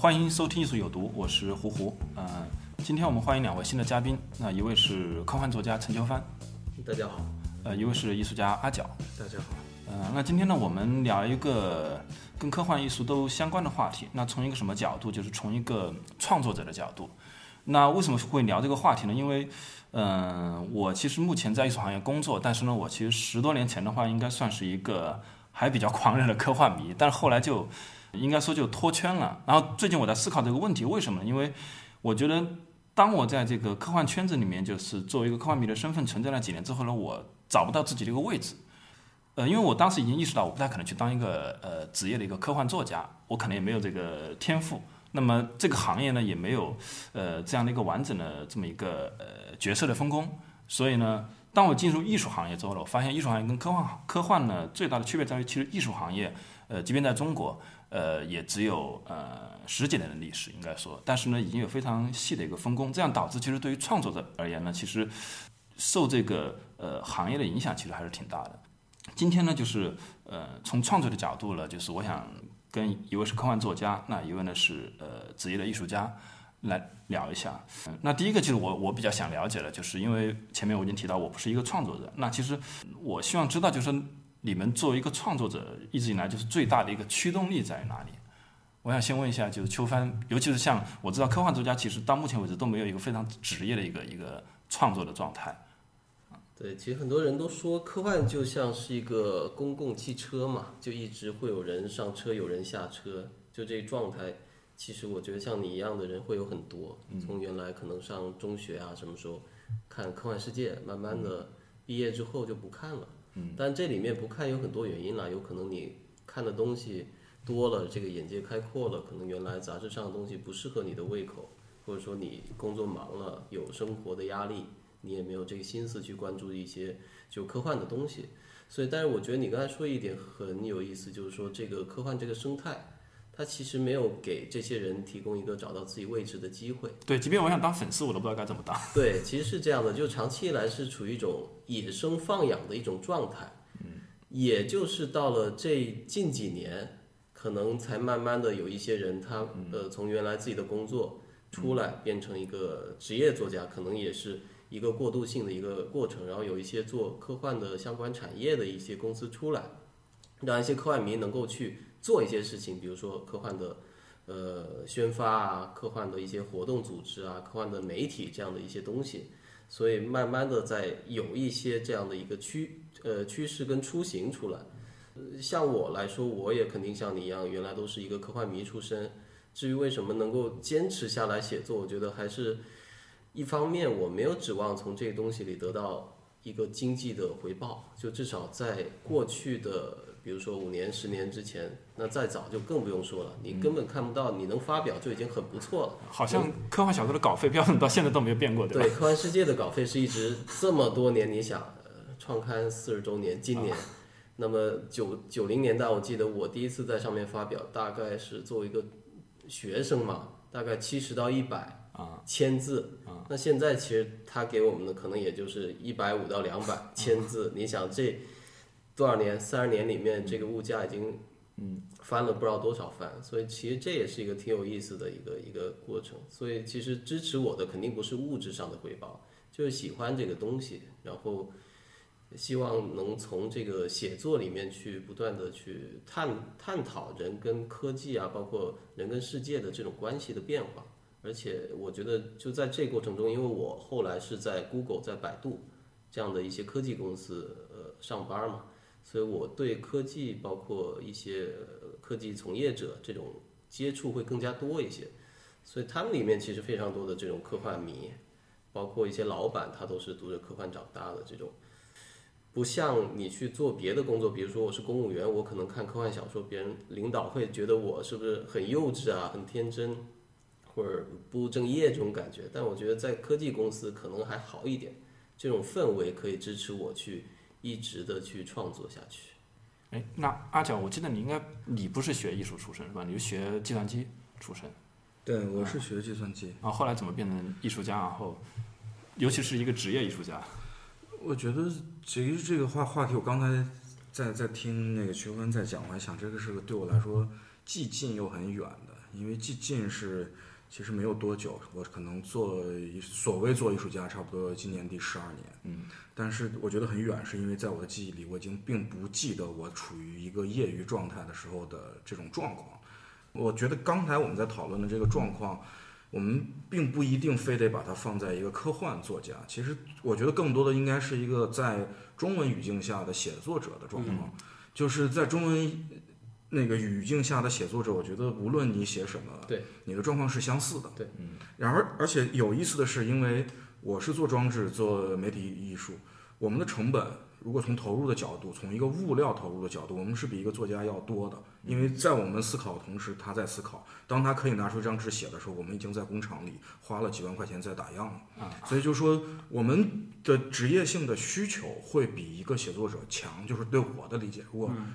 欢迎收听《艺术有毒》，我是胡胡。今天我们欢迎两位新的嘉宾，一位是科幻作家陈秋帆，大家好。一位是艺术家阿角，大家好。那今天呢，我们聊一个跟科幻艺术都相关的话题。那从一个什么角度？就是从一个创作者的角度。那为什么会聊这个话题呢？因为，我其实目前在艺术行业工作，但是呢，我其实10多年前的话，应该算是一个还比较狂热的科幻迷，但是后来就应该说就脱圈了。然后最近我在思考这个问题，为什么呢？因为我觉得，当我在这个科幻圈子里面，就是作为一个科幻迷的身份存在了几年之后呢，我找不到自己的一个位置。因为我当时已经意识到，我不太可能去当一个职业的一个科幻作家，我可能也没有这个天赋。那么这个行业呢，也没有这样的一个完整的这么一个角色的分工。所以呢，当我进入艺术行业之后呢，我发现艺术行业跟科幻呢最大的区别在于，其实艺术行业即便在中国也只有10几年的历史应该说，但是呢已经有非常细的一个分工，这样导致其实对于创作者而言呢，其实受这个行业的影响其实还是挺大的。今天呢就是从创作的角度呢，就是我想跟一位是科幻作家，那一位呢是职业的艺术家来聊一下。那第一个其实我比较想了解的，就是因为前面我已经提到我不是一个创作者，那其实我希望知道就是你们作为一个创作者一直以来就是最大的一个驱动力在哪里？我想先问一下就是秋帆，尤其是像我知道科幻作家其实到目前为止都没有一个非常职业的一个创作的状态。对，其实很多人都说科幻就像是一个公共汽车嘛，就一直会有人上车有人下车，就这状态。其实我觉得像你一样的人会有很多，从原来可能上中学啊什么时候看科幻世界，慢慢的毕业之后就不看了。但这里面不看有很多原因啦，有可能你看的东西多了，这个眼界开阔了，可能原来杂志上的东西不适合你的胃口，或者说你工作忙了，有生活的压力，你也没有这个心思去关注一些就科幻的东西。所以但是我觉得你刚才说一点很有意思，就是说这个科幻这个生态它其实没有给这些人提供一个找到自己位置的机会。对，即便我想当粉丝我都不知道该怎么当。对，其实是这样的，就长期以来是处于一种野生放养的一种状态。也就是到了这近几年可能才慢慢的有一些人他从原来自己的工作出来变成一个职业作家，可能也是一个过渡性的一个过程。然后有一些做科幻的相关产业的一些公司出来，让一些科幻迷能够去做一些事情，比如说科幻的宣发啊，科幻的一些活动组织啊，科幻的媒体这样的一些东西。所以慢慢的在有一些这样的一个趋势跟雏形出来。像我来说，我也肯定像你一样原来都是一个科幻迷出身。至于为什么能够坚持下来写作，我觉得还是一方面我没有指望从这个东西里得到一个经济的回报，就至少在过去的比如说5年10年之前，那再早就更不用说了，你根本看不到，你能发表就已经很不错了。好像科幻小说的稿费标准到现在都没有变过，对吧？对，科幻世界的稿费是一直这么多年，你想创刊40周年今年，那么90年代我记得我第一次在上面发表大概是作为一个学生嘛，大概70到1001000字，那现在其实他给我们的可能也就是150到2001000字。你想这多少年30年里面，这个物价已经翻了不知道多少番，所以其实这也是一个挺有意思的一个过程。所以其实支持我的肯定不是物质上的回报，就是喜欢这个东西，然后希望能从这个写作里面去不断的去探讨人跟科技啊，包括人跟世界的这种关系的变化。而且我觉得就在这个过程中，因为我后来是在 Google 在百度这样的一些科技公司上班嘛，所以我对科技包括一些科技从业者这种接触会更加多一些。所以他们里面其实非常多的这种科幻迷，包括一些老板他都是读着科幻长大的这种，不像你去做别的工作，比如说我是公务员，我可能看科幻小说，别人领导会觉得我是不是很幼稚啊，很天真，或者不务正业这种感觉。但我觉得在科技公司可能还好一点，这种氛围可以支持我去一直的去创作下去。哎，那阿角，我记得你不是学艺术出身是吧？你是学计算机出身。对，我是学计算机。然后后来怎么变成艺术家？然后，尤其是一个职业艺术家。我觉得其实这个话题，我刚才在听那个徐坤在讲，我还想这个是个对我来说既近又很远的，因为既近是其实没有多久，我可能所谓做艺术家，差不多今年第12年。嗯，但是我觉得很远，是因为在我的记忆里，我已经并不记得我处于一个业余状态的时候的这种状况。我觉得刚才我们在讨论的这个状况，我们并不一定非得把它放在一个科幻作家，其实我觉得更多的应该是一个在中文语境下的写作者的状况。就是在中文那个语境下的写作者，我觉得无论你写什么，对，你的状况是相似的。对，然后而且有意思的是，因为我是做装置、做媒体艺术，我们的成本如果从投入的角度，从一个物料投入的角度，我们是比一个作家要多的。因为在我们思考的同时，他在思考。当他可以拿出一张纸写的时候，我们已经在工厂里花了几万块钱在打样了。所以就说我们的职业性的需求会比一个写作者强，就是对我的理解。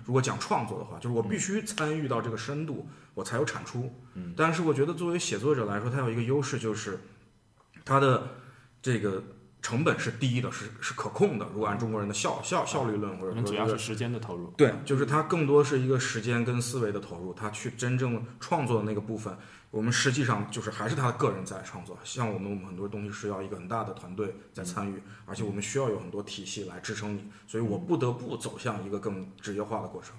如果讲创作的话，就是我必须参与到这个深度，我才有产出。但是我觉得作为写作者来说，他有一个优势，就是他的这个成本是低的，是可控的。如果按中国人的效率论，或者主要是时间的投入，对，就是它更多是一个时间跟思维的投入。他去真正创作的那个部分，我们实际上就是还是他个人在创作。像我们很多东西是要一个很大的团队在参与，而且我们需要有很多体系来支撑你，所以我不得不走向一个更职业化的过程。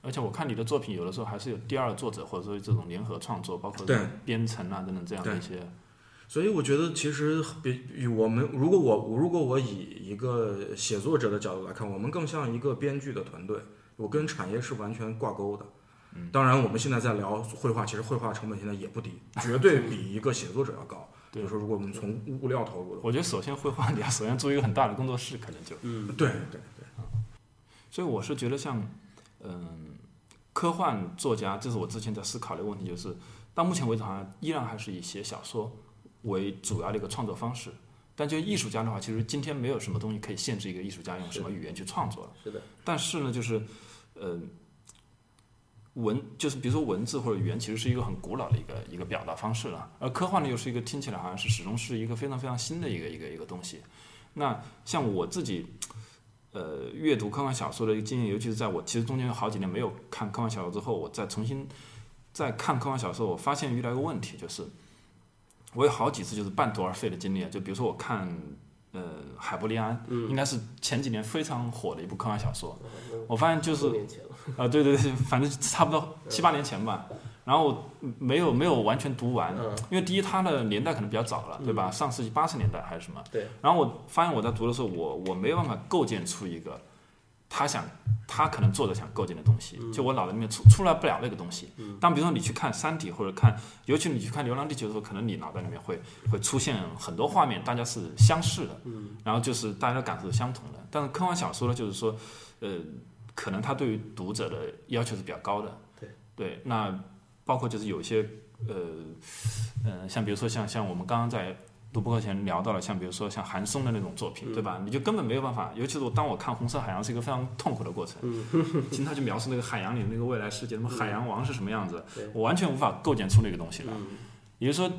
而且我看你的作品有的时候还是有第二作者，或者说这种联合创作，包括编程啊等等这样的一些。所以我觉得，其实如果我以一个写作者的角度来看，我们更像一个编剧的团队，我跟产业是完全挂钩的。当然，我们现在在聊绘画，其实绘画成本现在也不低，绝对比一个写作者要高。对，就是如果我们从物料投入的，我觉得首先绘画你要首先做一个很大的工作室，可能就对。所以我是觉得像科幻作家，这是我之前在思考的问题，就是到目前为止好像依然还是以写小说为主要的一个创作方式。但就艺术家的话，其实今天没有什么东西可以限制一个艺术家用什么语言去创作了。是的。但是呢，就是就是比如说文字或者语言，其实是一个很古老的一个表达方式了。而科幻呢，又是一个听起来好像是始终是一个非常非常新的一个东西。那像我自己阅读科幻小说的经验，尤其是在我其实中间有好几年没有看科幻小说之后，我再重新看科幻小说，我发现遇到一个问题，就是我有好几次就是半途而废的经历。就比如说我看海伯利安，应该是前几年非常火的一部科幻小说，我发现就是对，反正差不多7、8年前吧。然后没有完全读完，因为第一它的年代可能比较早了，对吧？上世纪80年代还是什么？对。然后我发现我在读的时候，我没有办法构建出一个他可能作者想构建的东西，就我脑袋里面出来不了那个东西。但比如说你去看《三体》，或者尤其你去看《流浪地球》的时候，可能你脑袋里面会出现很多画面，大家是相似的，然后就是大家的感受是相同的。但是科幻小说呢，就是说，可能它对于读者的要求是比较高的。对，那包括就是有一些像比如说像我们刚刚在读播客前聊到了，像比如说像韩松的那种作品，对吧？你就根本没有办法，尤其是当我看《红色海洋》是一个非常痛苦的过程。听他去描述那个海洋里的那个未来世界，什么海洋王是什么样子，我完全无法构建出那个东西来。也就是说，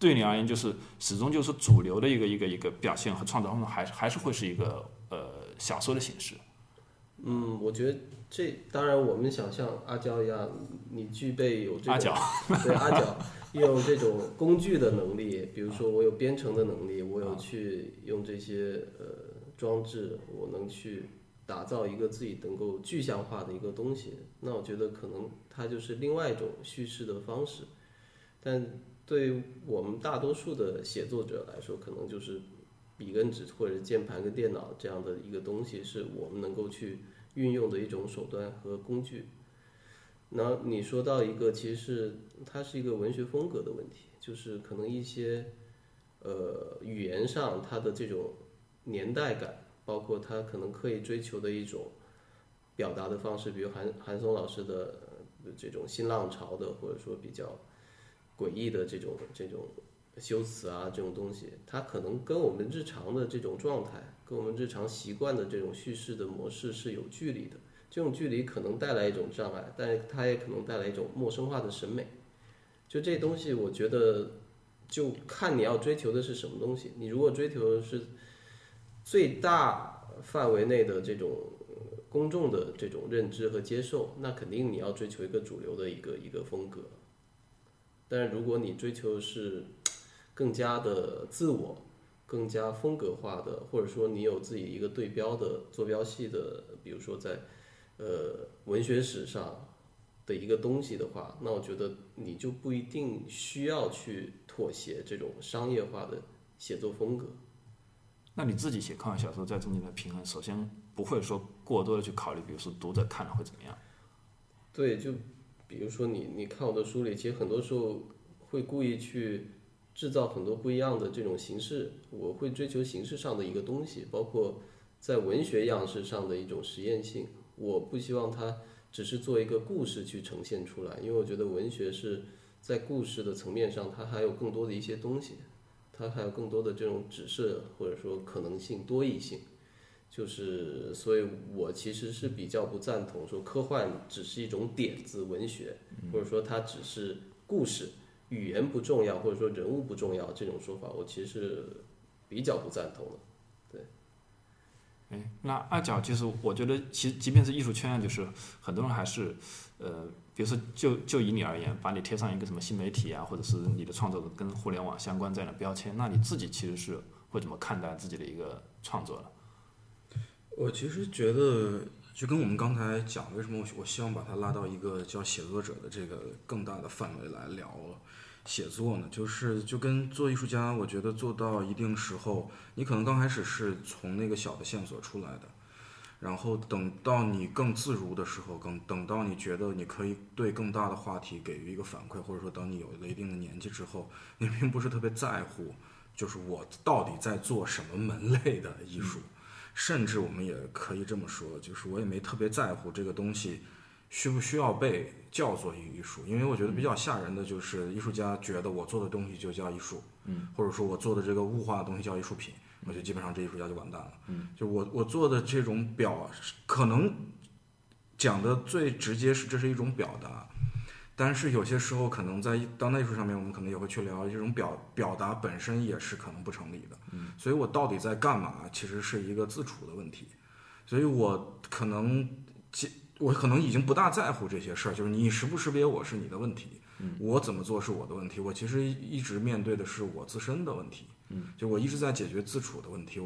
对你而言，就是始终就是主流的一个表现和创造方面，还是会是一个小说的形式。我觉得这当然我们想像阿角一样，你具备有这种阿角用这种工具的能力，比如说我有编程的能力，我有去用这些装置，我能去打造一个自己能够具象化的一个东西。那我觉得可能它就是另外一种叙事的方式，但对于我们大多数的写作者来说，可能就是笔跟纸或者键盘跟电脑这样的一个东西，是我们能够去运用的一种手段和工具。然后你说到一个，其实它是一个文学风格的问题，就是可能一些语言上它的这种年代感，包括它可能刻意追求的一种表达的方式，比如韩松老师的这种新浪潮的，或者说比较诡异的这种修辞啊，这种东西，它可能跟我们日常的这种状态，跟我们日常习惯的这种叙事的模式是有距离的。这种距离可能带来一种障碍，但是它也可能带来一种陌生化的审美。就这东西，我觉得就看你要追求的是什么东西。你如果追求的是最大范围内的这种公众的这种认知和接受，那肯定你要追求一个主流的一个风格。但是如果你追求是更加的自我，更加风格化的，或者说你有自己一个对标的坐标系的，比如说在文学史上的一个东西的话，那我觉得你就不一定需要去妥协这种商业化的写作风格。那你自己写科幻小说在中间的平衡，首先不会说过多的去考虑，比如说读者看了会怎么样。对，就比如说你看我的书里，其实很多时候会故意去制造很多不一样的这种形式，我会追求形式上的一个东西，包括在文学样式上的一种实验性。我不希望它只是做一个故事去呈现出来，因为我觉得文学是在故事的层面上，它还有更多的一些东西，它还有更多的这种指示，或者说可能性、多义性。就是所以我其实是比较不赞同说科幻只是一种点子文学，或者说它只是故事，语言不重要，或者说人物不重要，这种说法我其实比较不赞同的。对，那阿角其实我觉得其实即便是艺术圈，就是很多人还是比如说就以你而言，把你贴上一个什么新媒体啊，或者是你的创作跟互联网相关这样的标签，那你自己其实是会怎么看待自己的一个创作呢？我其实觉得就跟我们刚才讲，为什么我希望把它拉到一个叫写作者的这个更大的范围来聊写作呢，就是就跟做艺术家，我觉得做到一定时候，你可能刚开始是从那个小的线索出来的，然后等到你更自如的时候，等到你觉得你可以对更大的话题给予一个反馈，或者说当你有了一定的年纪之后，你并不是特别在乎就是我到底在做什么门类的艺术。甚至我们也可以这么说，就是我也没特别在乎这个东西需不需要被叫做艺术，因为我觉得比较吓人的就是艺术家觉得我做的东西就叫艺术，或者说我做的这个物化的东西叫艺术品，我觉得基本上这艺术家就完蛋了。就我做的这种表，可能讲的最直接是这是一种表达，但是有些时候可能在当代艺术上面，我们可能也会去聊这种表达本身也是可能不成立的。所以我到底在干嘛，其实是一个自处的问题。所以我可能已经不大在乎这些事儿，就是你识不识别我是你的问题，我怎么做是我的问题。我其实一直面对的是我自身的问题，就我一直在解决自处的问题。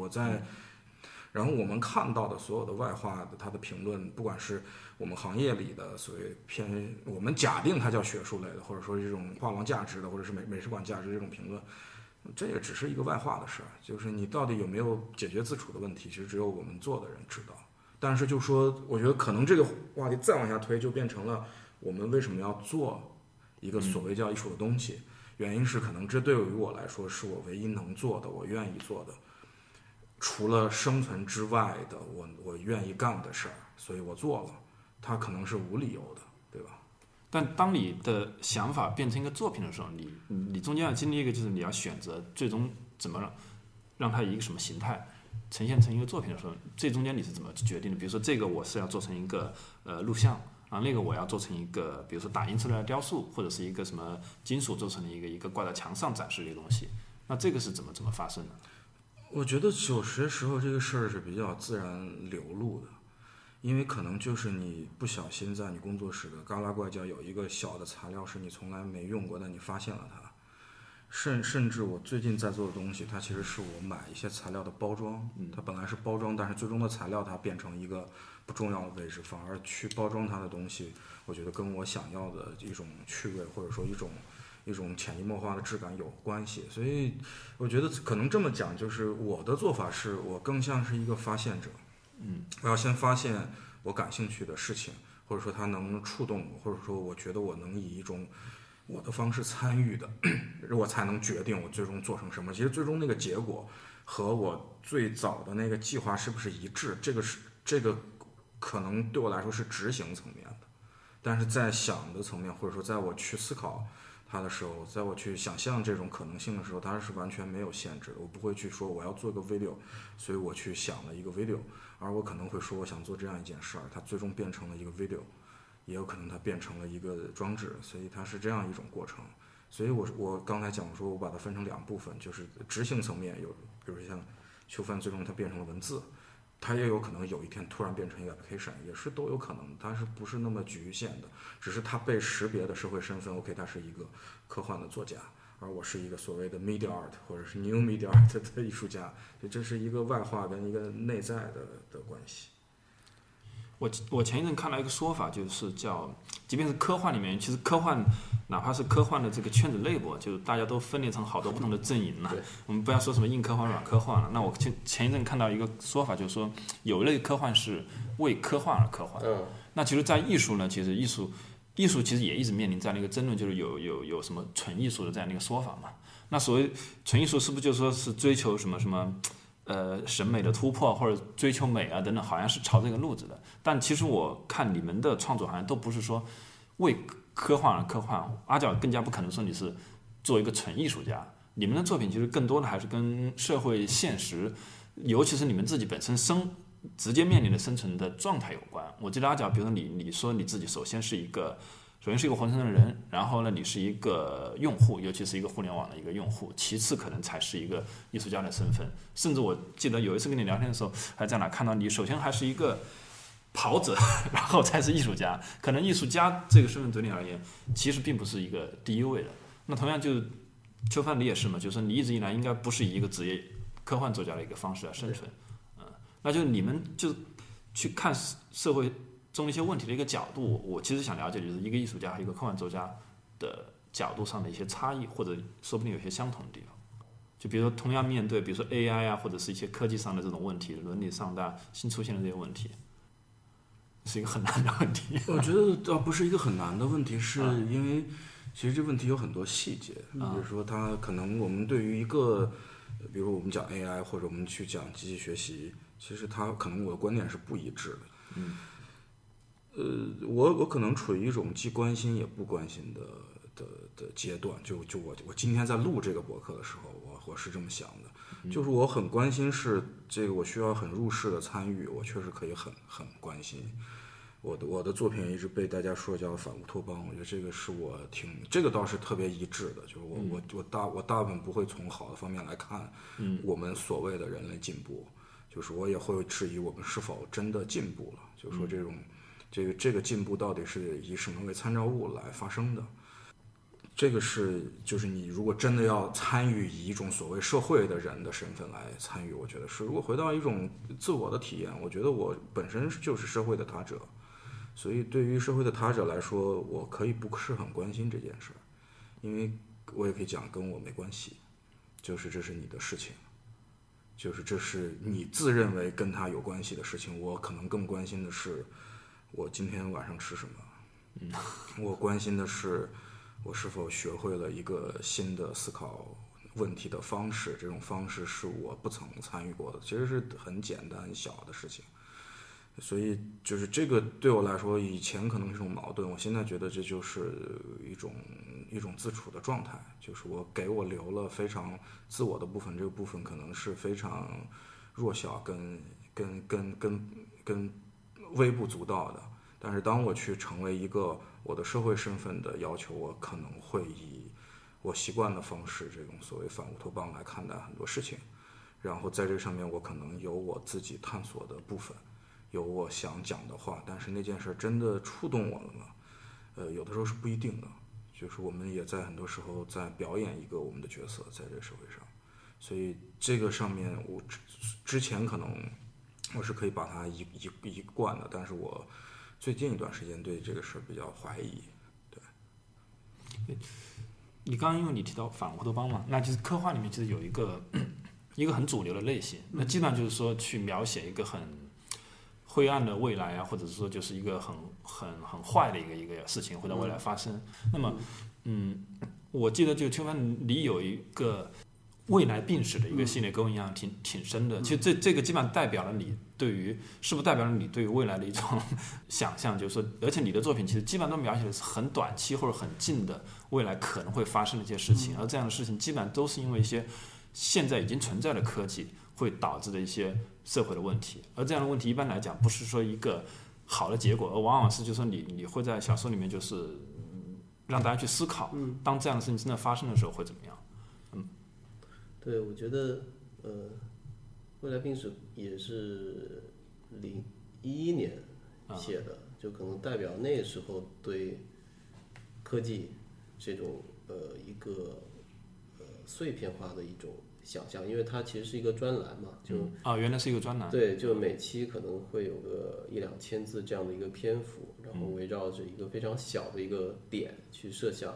然后我们看到的所有的外化的它的评论，不管是我们行业里的所谓偏我们假定它叫学术类的，或者说这种画廊价值的，或者是美术馆价值这种评论，这也只是一个外化的事儿。就是你到底有没有解决自处的问题，其实只有我们做的人知道。但是就说我觉得可能这个话题再往下推，就变成了我们为什么要做一个所谓叫艺术的东西，原因是可能这对于我来说是我唯一能做的，我愿意做的，除了生存之外的我愿意干的事儿，所以我做了。它可能是无理由的，对吧？但当你的想法变成一个作品的时候，你中间要经历一个，就是你要选择最终怎么让它以一个什么形态呈现成一个作品的时候，这中间你是怎么决定的？比如说这个我是要做成一个录像，然后那个我要做成一个比如说打印出来的雕塑，或者是一个什么金属做成的一个挂在墙上展示的东西，那这个是怎么发生的？我觉得有些时候这个事儿是比较自然流露的，因为可能就是你不小心在你工作室的旮旯怪角有一个小的材料是你从来没用过，但你发现了它。甚至我最近在做的东西，它其实是我买一些材料的包装，它本来是包装，但是最终的材料它变成一个不重要的位置，反而去包装它的东西，我觉得跟我想要的一种趣味，或者说一种潜移默化的质感有关系。所以我觉得可能这么讲，就是我的做法是我更像是一个发现者，我要先发现我感兴趣的事情，或者说它能触动我，或者说我觉得我能以一种我的方式参与的，我才能决定我最终做成什么。其实最终那个结果和我最早的那个计划是不是一致，这个可能对我来说是执行层面的，但是在想的层面，或者说在我去思考它的时候，在我去想象这种可能性的时候，它是完全没有限制的。我不会去说我要做个 video， 所以我去想了一个 video， 而我可能会说我想做这样一件事儿，它最终变成了一个 video， 也有可能它变成了一个装置，所以它是这样一种过程。所以我刚才讲说我把它分成两部分，就是执行层面有，比如像秋帆最终它变成了文字，它也有可能有一天突然变成一个 application， 也是都有可能，它是不是那么局限的，只是它被识别的社会身份 OK， 它是一个科幻的作家，而我是一个所谓的 media art 或者是 new media art 的艺术家，所以这是一个外化跟一个内在的关系。我前一阵看到一个说法，就是叫即便是科幻里面，其实科幻哪怕是科幻的这个圈子内部，就是大家都分裂成好多不同的阵营了。我们不要说什么硬科幻软科幻了，那我前一阵看到一个说法，就是说有一类科幻是为科幻而科幻。那其实在艺术呢，其实艺术其实也一直面临这样的一个争论，就是有什么纯艺术的这样的一个说法嘛。那所谓纯艺术是不是就说是追求什么什么审美的突破，或者追求美啊等等，好像是朝这个路子的。但其实我看你们的创作好像都不是说为科幻而科幻，阿角更加不可能说你是做一个纯艺术家。你们的作品其实更多的还是跟社会现实，尤其是你们自己本身直接面临的生存的状态有关。我记得阿角，比如说你说你自己首先是一个活生生的人，然后呢，你是一个用户，尤其是一个互联网的一个用户，其次可能才是一个艺术家的身份。甚至我记得有一次跟你聊天的时候，还在哪看到你，首先还是一个跑者，然后才是艺术家。可能艺术家这个身份对你而言，其实并不是一个第一位的。那同样就秋帆你也是嘛，就是你一直以来应该不是以一个职业科幻作家的一个方式来生存，那就你们就去看社会中一些问题的一个角度，我其实想了解就是一个艺术家和一个科幻作家的角度上的一些差异，或者说不定有些相同的地方。就比如说同样面对比如说 AI 啊，或者是一些科技上的这种问题，伦理上的新出现的这些问题，是一个很难的问题。我觉得倒不是一个很难的问题，是因为其实这问题有很多细节，比如说它可能我们对于一个比如我们讲 AI 或者我们去讲机器学习，其实它可能我的观点是不一致的。我可能处于一种既关心也不关心的阶段，就我今天在录这个博客的时候，我是这么想的，就是我很关心是这个，我需要很入世的参与，我确实可以很关心。我的作品一直被大家说叫反乌托邦，我觉得这个是我这个倒是特别一致的，就是我大部分不会从好的方面来看我们所谓的人类进步，就是我也会质疑我们是否真的进步了，就是说这个进步到底是以什么为参照物来发生的？这个是就是你如果真的要参与以一种所谓社会的人的身份来参与，我觉得是如果回到一种自我的体验，我觉得我本身就是社会的他者，所以对于社会的他者来说，我可以不是很关心这件事，因为我也可以讲跟我没关系，就是这是你的事情。就是这是你自认为跟他有关系的事情，我可能更关心的是我今天晚上吃什么，我关心的是我是否学会了一个新的思考问题的方式，这种方式是我不曾参与过的，其实是很简单很小的事情。所以就是这个对我来说以前可能是一种矛盾，我现在觉得这就是一种自处的状态，就是我留了非常自我的部分，这个部分可能是非常弱小跟微不足道的，但是当我去成为一个我的社会身份的要求，我可能会以我习惯的方式这种所谓反乌托邦来看待很多事情，然后在这上面我可能有我自己探索的部分，有我想讲的话，但是那件事真的触动我了吗？有的时候是不一定的，就是我们也在很多时候在表演一个我们的角色在这社会上，所以这个上面我之前可能我是可以把它一贯的，但是我最近一段时间对这个事比较怀疑。对，你刚刚因为你提到反乌托邦嘛，那其实科幻里面其实有一个很主流的类型，那基本上就是说去描写一个很灰暗的未来啊，或者说就是一个很坏的一个事情会在未来发生。那么我记得就邱凡里有一个未来病史的一个系列，给我印象挺深的。其实这个基本上代表了你对于，是不是代表了你对于未来的一种想象，就是说，而且你的作品其实基本上都描写的是很短期或者很近的未来可能会发生的一些事情，而这样的事情基本上都是因为一些现在已经存在的科技会导致的一些社会的问题，而这样的问题一般来讲不是说一个好的结果，而往往是就是说你会在小说里面就是让大家去思考，当这样的事情真的发生的时候会怎么样。对，我觉得未来病史也是2011年写的，就可能代表那时候对科技这种一个碎片化的一种想象，因为它其实是一个专栏嘛，就原来是一个专栏，对，就每期可能会有个1-2千字这样的一个篇幅，然后围绕着一个非常小的一个点去设想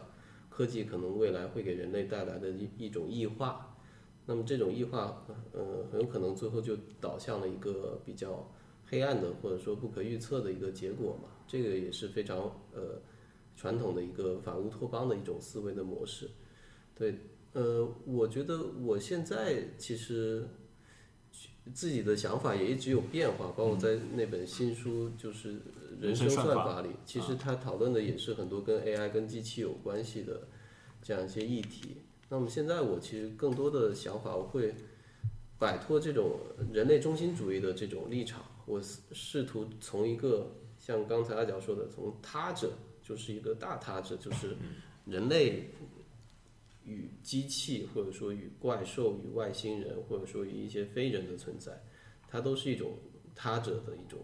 科技可能未来会给人类带来的一种异化。那么这种异化很有可能最后就导向了一个比较黑暗的或者说不可预测的一个结果嘛，这个也是非常传统的一个反乌托邦的一种思维的模式。对，我觉得我现在其实自己的想法也一直有变化，包括在那本新书就是人生算法里，其实它讨论的也是很多跟 AI 跟机器有关系的这样一些议题。那么现在我其实更多的想法，我会摆脱这种人类中心主义的这种立场，我试图从一个像刚才阿角说的，从他者，就是一个大他者，就是人类与机器或者说与怪兽与外星人或者说与一些非人的存在，它都是一种他者的一种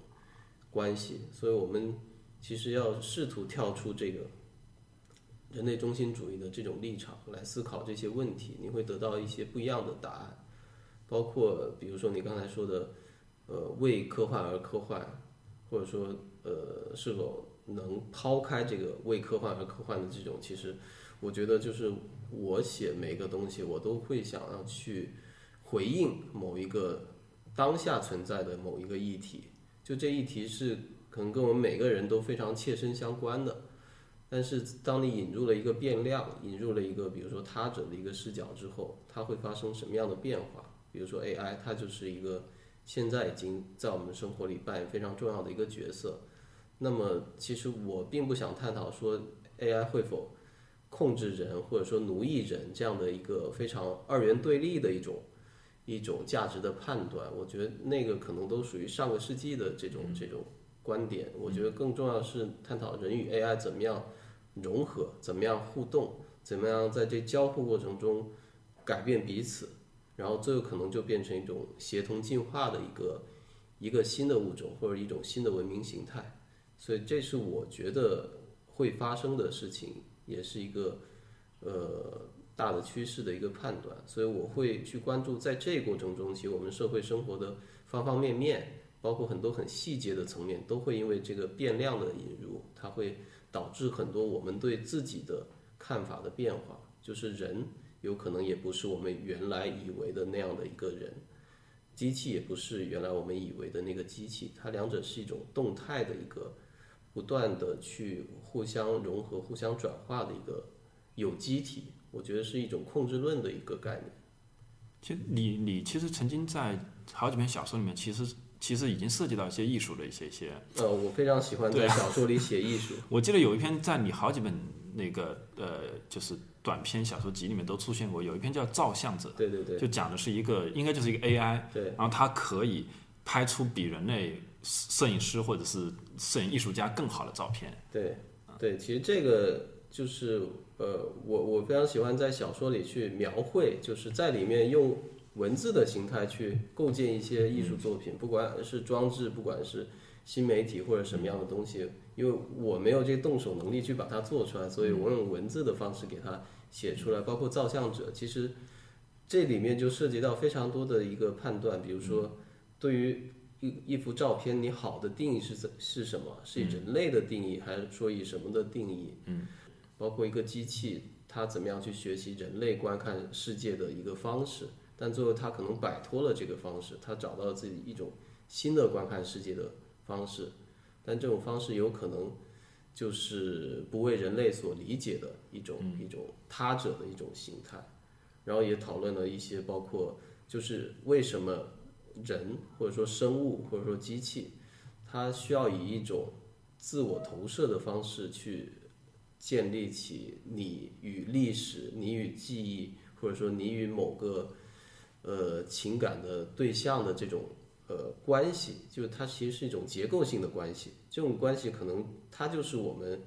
关系。所以我们其实要试图跳出这个人类中心主义的这种立场来思考这些问题，你会得到一些不一样的答案，包括比如说你刚才说的为科幻而科幻，或者说是否能抛开这个为科幻而科幻的这种，其实我觉得就是我写每个东西我都会想要去回应某一个当下存在的某一个议题，就这议题是可能跟我们每个人都非常切身相关的，但是当你引入了一个变量，引入了一个比如说他者的一个视角之后，它会发生什么样的变化。比如说 AI 它就是一个现在已经在我们生活里扮演非常重要的一个角色，那么其实我并不想探讨说 AI 会否控制人或者说奴役人这样的一个非常二元对立的一种价值的判断，我觉得那个可能都属于上个世纪的这种观点。我觉得更重要的是探讨人与 AI 怎么样融合，怎么样互动，怎么样在这交互过程中改变彼此，然后最后可能就变成一种协同进化的一个新的物种或者一种新的文明形态。所以这是我觉得会发生的事情，也是一个大的趋势的一个判断。所以我会去关注在这个过程中，其实我们社会生活的方方面面，包括很多很细节的层面，都会因为这个变量的引入，它会导致很多我们对自己的看法的变化，就是人有可能也不是我们原来以为的那样的一个人，机器也不是原来我们以为的那个机器，它两者是一种动态的一个不断的去互相融合互相转化的一个有机体，我觉得是一种控制论的一个概念。其实你其实曾经在好几篇小说里面其实已经涉及到一些艺术的一些我非常喜欢在小说里写艺术。我记得有一篇在你好几本那个就是短篇小说集里面都出现过，有一篇叫照相者，对对对，就讲的是一个应该就是一个 AI， 对，然后它可以拍出比人类摄影师或者是摄影艺术家更好的照片。对对，其实这个就是我非常喜欢在小说里去描绘，就是在里面用文字的形态去构建一些艺术作品，不管是装置，不管是新媒体或者什么样的东西，因为我没有这动手能力去把它做出来，所以我用文字的方式给它写出来。包括照相者，其实这里面就涉及到非常多的一个判断，比如说对于一幅照片，你好的定义是什么？是以人类的定义，还是说以什么的定义？包括一个机器，它怎么样去学习人类观看世界的一个方式，但最后它可能摆脱了这个方式，它找到自己一种新的观看世界的方式，但这种方式有可能就是不为人类所理解的一种他者的一种形态。然后也讨论了一些包括就是为什么人或者说生物或者说机器它需要以一种自我投射的方式去建立起你与历史你与记忆或者说你与某个情感的对象的这种关系，就是它其实是一种结构性的关系，这种关系可能它就是我们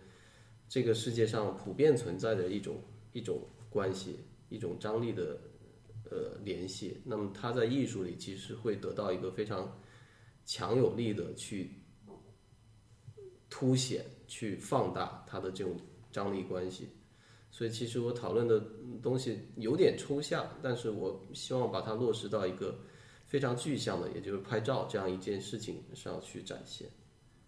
这个世界上普遍存在的一种关系，一种张力的联系。那么它在艺术里其实会得到一个非常强有力的去凸显去放大它的这种张力关系。所以其实我讨论的东西有点抽象，但是我希望把它落实到一个非常具象的，也就是拍照这样一件事情上去展现。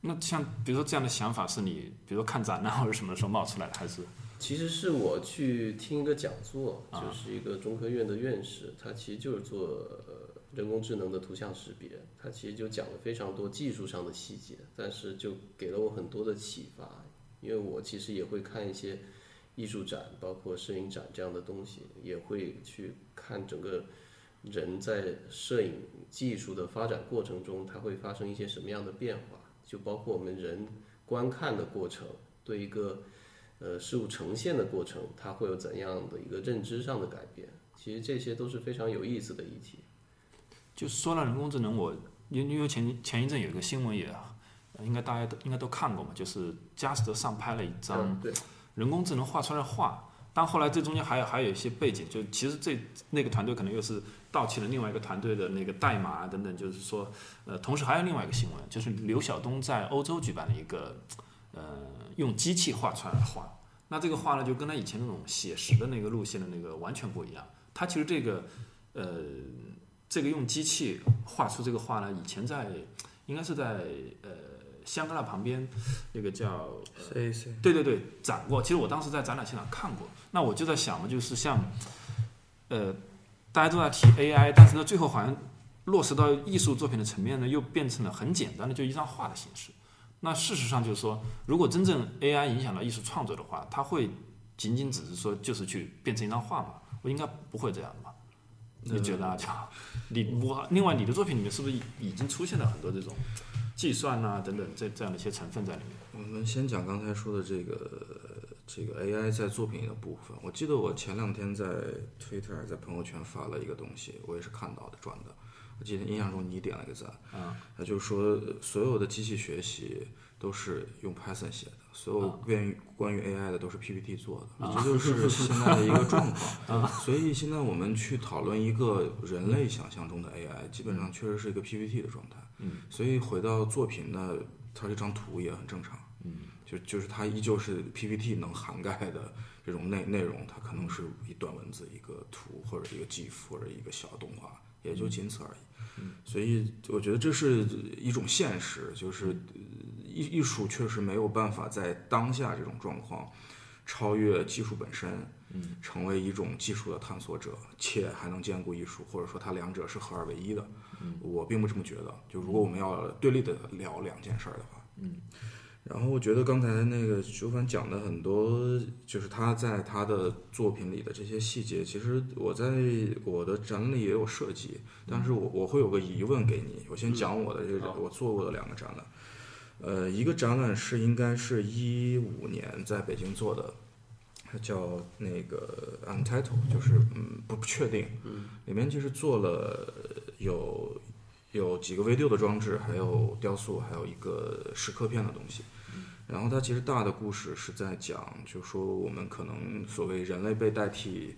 那像比如说这样的想法是你比如说看展览或者什么时候冒出来的？还是其实是我去听一个讲座，就是一个中科院的院士，他其实就是做人工智能的图像识别，他其实就讲了非常多技术上的细节，但是就给了我很多的启发。因为我其实也会看一些艺术展，包括摄影展这样的东西，也会去看整个人在摄影技术的发展过程中它会发生一些什么样的变化，就包括我们人观看的过程，对一个事物呈现的过程它会有怎样的一个认知上的改变。其实这些都是非常有意思的议题。就说到人工智能，我因为前一阵有一个新闻也应该大家都应该都看过嘛，就是佳士得上拍了一张人工智能画出来的画，但后来这中间还有一些背景，就其实那个团队可能又是盗窃了另外一个团队的那个代码等等，就是说同时还有另外一个新闻，就是刘晓东在欧洲举办了一个用机器画出来的画，那这个画呢就跟他以前那种写实的那个路线的那个完全不一样。他其实这个用机器画出这个画呢，以前应该是在香格里拉旁边那个叫对对对展过，其实我当时在展览现场看过。那我就在想嘛，就是像大家都在提 AI， 但是呢最后好像落实到艺术作品的层面呢又变成了很简单的就一张画的形式。那事实上就是说，如果真正 AI 影响到艺术创作的话，它会仅仅只是说就是去变成一张画嘛？我应该不会这样吧？你觉得阿角？另外你的作品里面是不是已经出现了很多这种计算啊等等这样的一些成分在里面？我们先讲刚才说的这个 AI 在作品的部分。我记得我前两天在 Twitter 在朋友圈发了一个东西，我也是看到的转的。我记得印象中你点了个赞，他就说所有的机器学习都是用 Python 写的，所有关于 AI 的都是 PPT 做的，这就是现在的一个状况。所以现在我们去讨论一个人类想象中的 AI， 基本上确实是一个 PPT 的状态。所以回到作品呢，它这张图也很正常。就是它依旧是 PPT 能涵盖的这种内容，它可能是一段文字、一个图或者一个 GIF 或者一个小动画，也就仅此而已。所以我觉得这是一种现实，就是艺术确实没有办法在当下这种状况超越技术本身，成为一种技术的探索者，且还能兼顾艺术，或者说它两者是合二为一的。我并不这么觉得，就如果我们要对立的聊两件事的话。然后我觉得刚才那个徐帆讲的很多，就是他在他的作品里的这些细节，其实我在我的展里也有涉及，但是我会有个疑问给你。我先讲我的这个我做过的两个展览。一个展览是应该是2015年在北京做的，叫那个 Untitled， 就是不确定。里面其实做了有几个微六的装置，还有雕塑，还有一个石刻片的东西。然后它其实大的故事是在讲，就是说我们可能所谓人类被代替。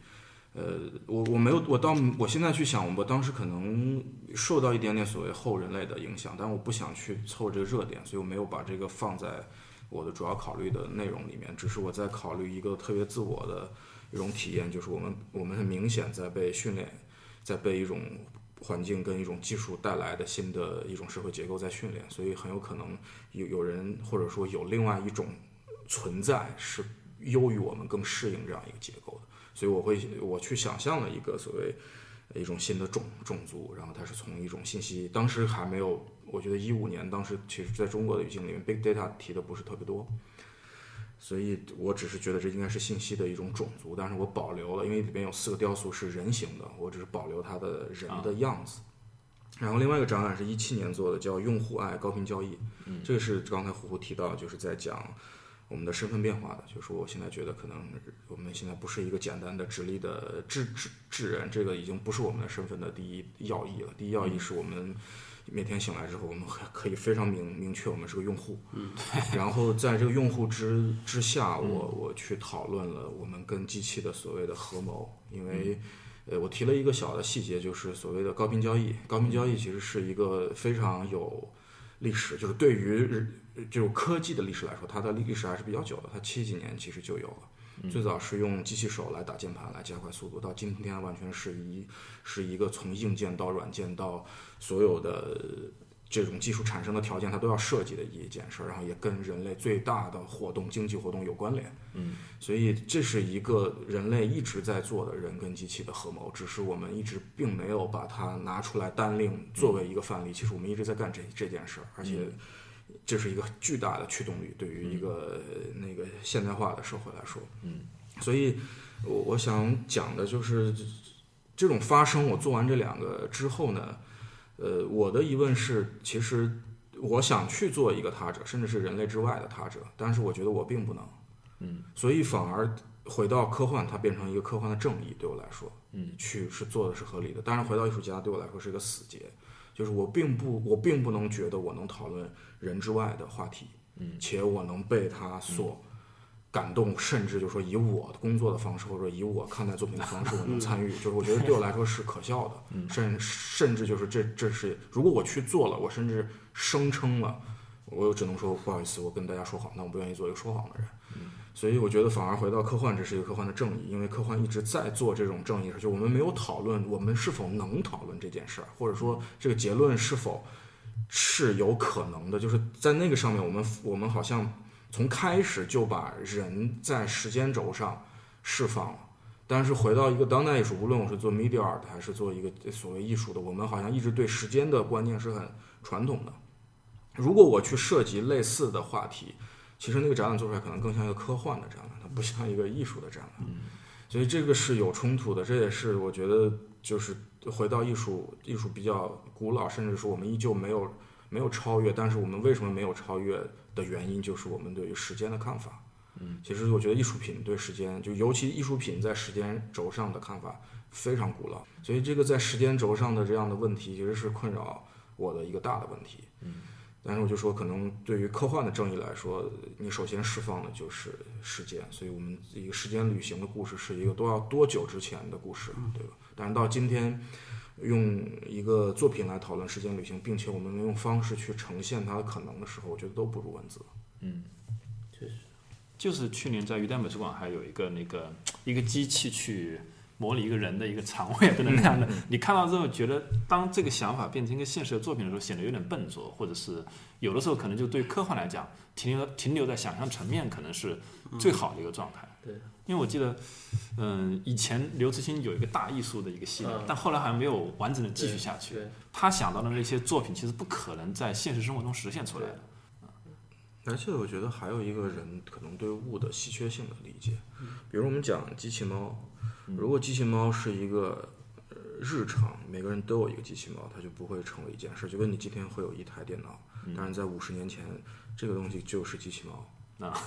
我现在去想，我当时可能受到一点点所谓后人类的影响，但我不想去凑这个热点，所以我没有把这个放在我的主要考虑的内容里面。只是我在考虑一个特别自我的一种体验，就是我们很明显在被训练，在被一种环境跟一种技术带来的新的一种社会结构在训练，所以很有可能有人或者说有另外一种存在是优于我们更适应这样一个结构的。所以我去想象了一个所谓一种新的种族，然后它是从一种信息，当时还没有我觉得15年当时其实在中国的语境里面 Big Data 提的不是特别多，所以我只是觉得这应该是信息的一种种族，但是我保留了，因为里面有4个雕塑是人形的，我只是保留它的人的样子。然后另外一个展览是17年做的，叫用户爱高频交易，这个是刚才胡胡提到，就是在讲我们的身份变化的，就是我现在觉得可能我们现在不是一个简单的直立的智人，这个已经不是我们的身份的第一要义了。第一要义是我们每天醒来之后，我们可以非常明确我们是个用户。然后在这个用户之下，我去讨论了我们跟机器的所谓的合谋，因为我提了一个小的细节，就是所谓的高频交易。高频交易其实是一个非常有历史，就是对于这种科技的历史来说，它的历史还是比较久的，它70几年其实就有了。最早是用机器手来打键盘来加快速度，到今天完全是一个从硬件到软件到所有的这种技术产生的条件它都要设计的一件事，然后也跟人类最大的活动经济活动有关联。所以这是一个人类一直在做的人跟机器的合谋，只是我们一直并没有把它拿出来单另作为一个范例。其实我们一直在干这件事，而且这是一个巨大的驱动力，对于一个那个现代化的社会来说。所以我想讲的就是这种发生。我做完这2个之后呢，我的疑问是，其实我想去做一个他者，甚至是人类之外的他者，但是我觉得我并不能。所以反而回到科幻，它变成一个科幻的正义，对我来说，去是做的是合理的。当然，回到艺术家对我来说是一个死结，就是我并不能觉得我能讨论人之外的话题，且我能被他所感动，甚至就是说以我工作的方式或者以我看待作品的方式我能参与，就是我觉得对我来说是可笑的。甚至就是这是如果我去做了，我甚至声称了，我只能说不好意思，我跟大家说谎，但我不愿意做一个说谎的人。所以我觉得反而回到科幻，这是一个科幻的正义，因为科幻一直在做这种正义事，就我们没有讨论我们是否能讨论这件事，或者说这个结论是否是有可能的，就是在那个上面我们好像从开始就把人在时间轴上释放了。但是回到一个当代艺术，无论我是做 media art 还是做一个所谓艺术的，我们好像一直对时间的观念是很传统的。如果我去涉及类似的话题，其实那个展览做出来可能更像一个科幻的展览，它不像一个艺术的展览。所以这个是有冲突的，这也是我觉得就是回到艺术比较古老，甚至说我们依旧没有超越。但是我们为什么没有超越的原因，就是我们对于时间的看法。其实我觉得艺术品对时间，就尤其艺术品在时间轴上的看法非常古老，所以这个在时间轴上的这样的问题其实是困扰我的一个大的问题。但是我就说，可能对于科幻的正义来说，你首先释放的就是时间，所以我们一个时间旅行的故事是一个都要多久之前的故事，对吧？但是到今天用一个作品来讨论时间旅行，并且我们能用方式去呈现它的可能的时候，我觉得都不如文字。确实，就是去年在于丹美术馆还有一个那个一个机器去模拟一个人的一个肠胃等等那样的，你看到之后觉得，当这个想法变成一个现实的作品的时候，显得有点笨拙，或者是有的时候可能就对科幻来讲，停留在想象层面可能是最好的一个状态。对。因为我记得，以前刘慈欣有一个大艺术的一个系列，但后来好像没有完整的继续下去。他想到的那些作品，其实不可能在现实生活中实现出来的。而且我觉得还有一个人可能对物的稀缺性的理解，比如我们讲机器猫，如果机器猫是一个日常，每个人都有一个机器猫，它就不会成为一件事。就跟你今天会有一台电脑，但是在50年前，这个东西就是机器猫。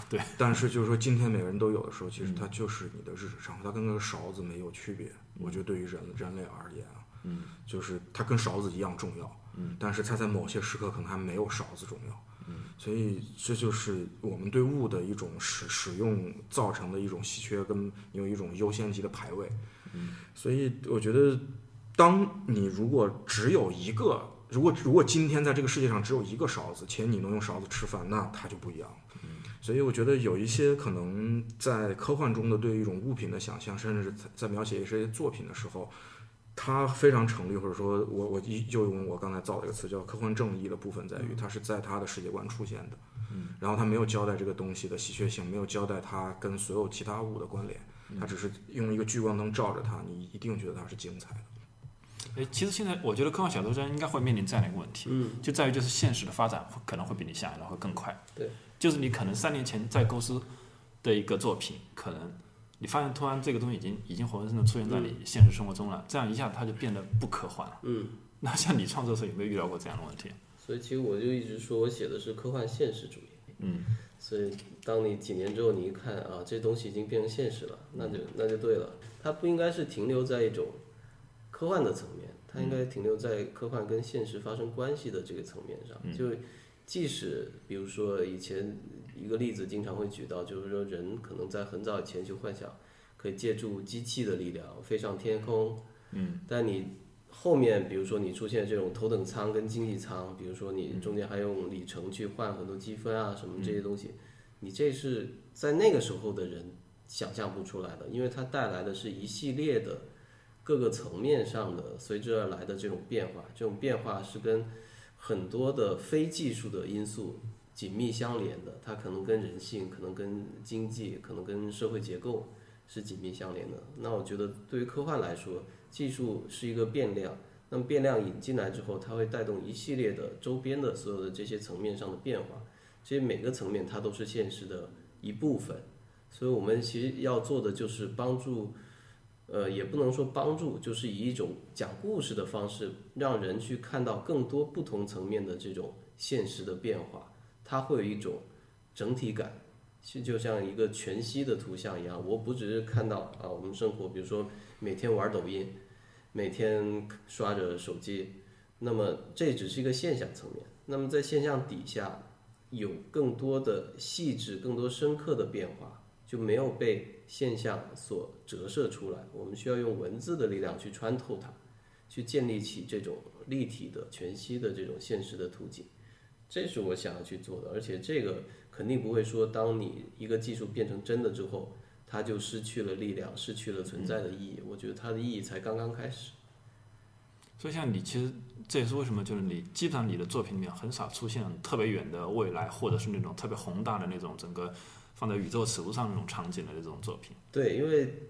对，但是就是说今天每个人都有的时候，其实它就是你的日常，它跟那个勺子没有区别。我觉得对于人类而言就是它跟勺子一样重要，但是它在某些时刻可能还没有勺子重要。所以这就是我们对物的一种使用造成的一种稀缺，跟有一种优先级的排位。所以我觉得，当你如果只有一个，如果今天在这个世界上只有一个勺子，且你能用勺子吃饭，那它就不一样了。所以我觉得有一些可能在科幻中的对一种物品的想象，甚至是在描写一些作品的时候，它非常成立，或者说我就用我刚才造了一个词叫科幻正义的部分，在于它是在它的世界观出现的，然后它没有交代这个东西的稀缺性，没有交代它跟所有其他物的关联，它只是用一个聚光灯照着它，你一定觉得它是精彩的。其实现在我觉得科幻小说家应该会面临这样的一个问题，就在于就是现实的发展可能会比你想象的会更快，对，就是你可能3年前在构思的一个作品，可能你发现突然这个东西已经活生生的出现在你现实生活中了，这样一下它就变得不科幻了。那像你创作的时候有没有遇到过这样的问题？所以其实我就一直说我写的是科幻现实主义，所以当你几年之后你一看啊，这东西已经变成现实了，那就对了。它不应该是停留在一种科幻的层面，它应该停留在科幻跟现实发生关系的这个层面上。就即使比如说以前一个例子经常会举到，就是说人可能在很早以前就幻想可以借助机器的力量飞上天空，但你后面比如说你出现这种头等舱跟经济舱，比如说你中间还用里程去换很多积分啊什么这些东西，你这是在那个时候的人想象不出来的，因为它带来的是一系列的各个层面上的随之而来的这种变化，这种变化是跟很多的非技术的因素紧密相连的，它可能跟人性，可能跟经济，可能跟社会结构是紧密相连的。那我觉得对于科幻来说，技术是一个变量，那么变量引进来之后，它会带动一系列的周边的所有的这些层面上的变化，所以每个层面它都是现实的一部分。所以我们其实要做的就是帮助，也不能说帮助，就是以一种讲故事的方式，让人去看到更多不同层面的这种现实的变化，它会有一种整体感，就像一个全息的图像一样。我不只是看到啊，我们生活，比如说每天玩抖音，每天刷着手机，那么这只是一个现象层面。那么在现象底下，有更多的细致、更多深刻的变化，就没有被现象所折射出来。我们需要用文字的力量去穿透它，去建立起这种立体的、全息的这种现实的图景。这是我想要去做的，而且这个肯定不会说，当你一个技术变成真的之后，它就失去了力量，失去了存在的意义。我觉得它的意义才刚刚开始。所以像你，其实这也是为什么，就是你基本上你的作品里面很少出现特别远的未来，或者是那种特别宏大的那种整个放在宇宙尺度上那种场景的这种作品。对，因为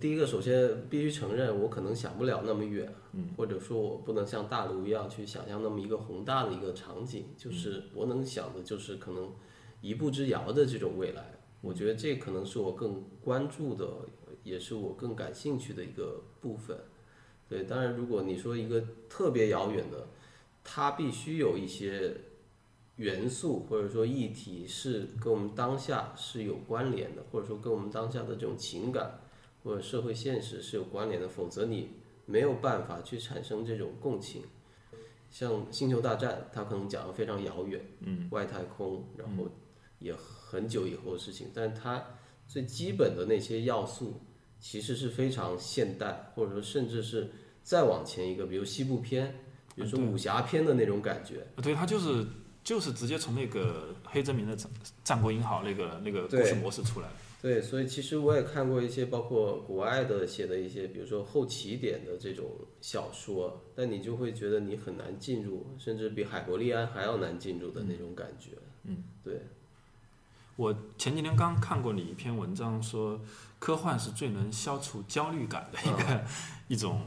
第一个，首先必须承认，我可能想不了那么远，或者说我不能像大卢一样去想象那么一个宏大的一个场景，就是我能想的就是可能一步之遥的这种未来。我觉得这可能是我更关注的，也是我更感兴趣的一个部分。对，当然如果你说一个特别遥远的，它必须有一些元素或者说议题是跟我们当下是有关联的，或者说跟我们当下的这种情感或者社会现实是有关联的，否则你没有办法去产生这种共情。像《星球大战》，它可能讲得非常遥远，外太空，然后也很久以后的事情，但它最基本的那些要素其实是非常现代，或者说甚至是再往前一个，比如西部片，比如说武侠片的那种感觉。对，它就是直接从那个黑泽明的《战国英豪》那个故事模式出来。对，所以其实我也看过一些包括国外的写的一些比如说后起点的这种小说，但你就会觉得你很难进入，甚至比海伯利安还要难进入的那种感觉。对，我前几天刚看过你一篇文章，说科幻是最能消除焦虑感的一种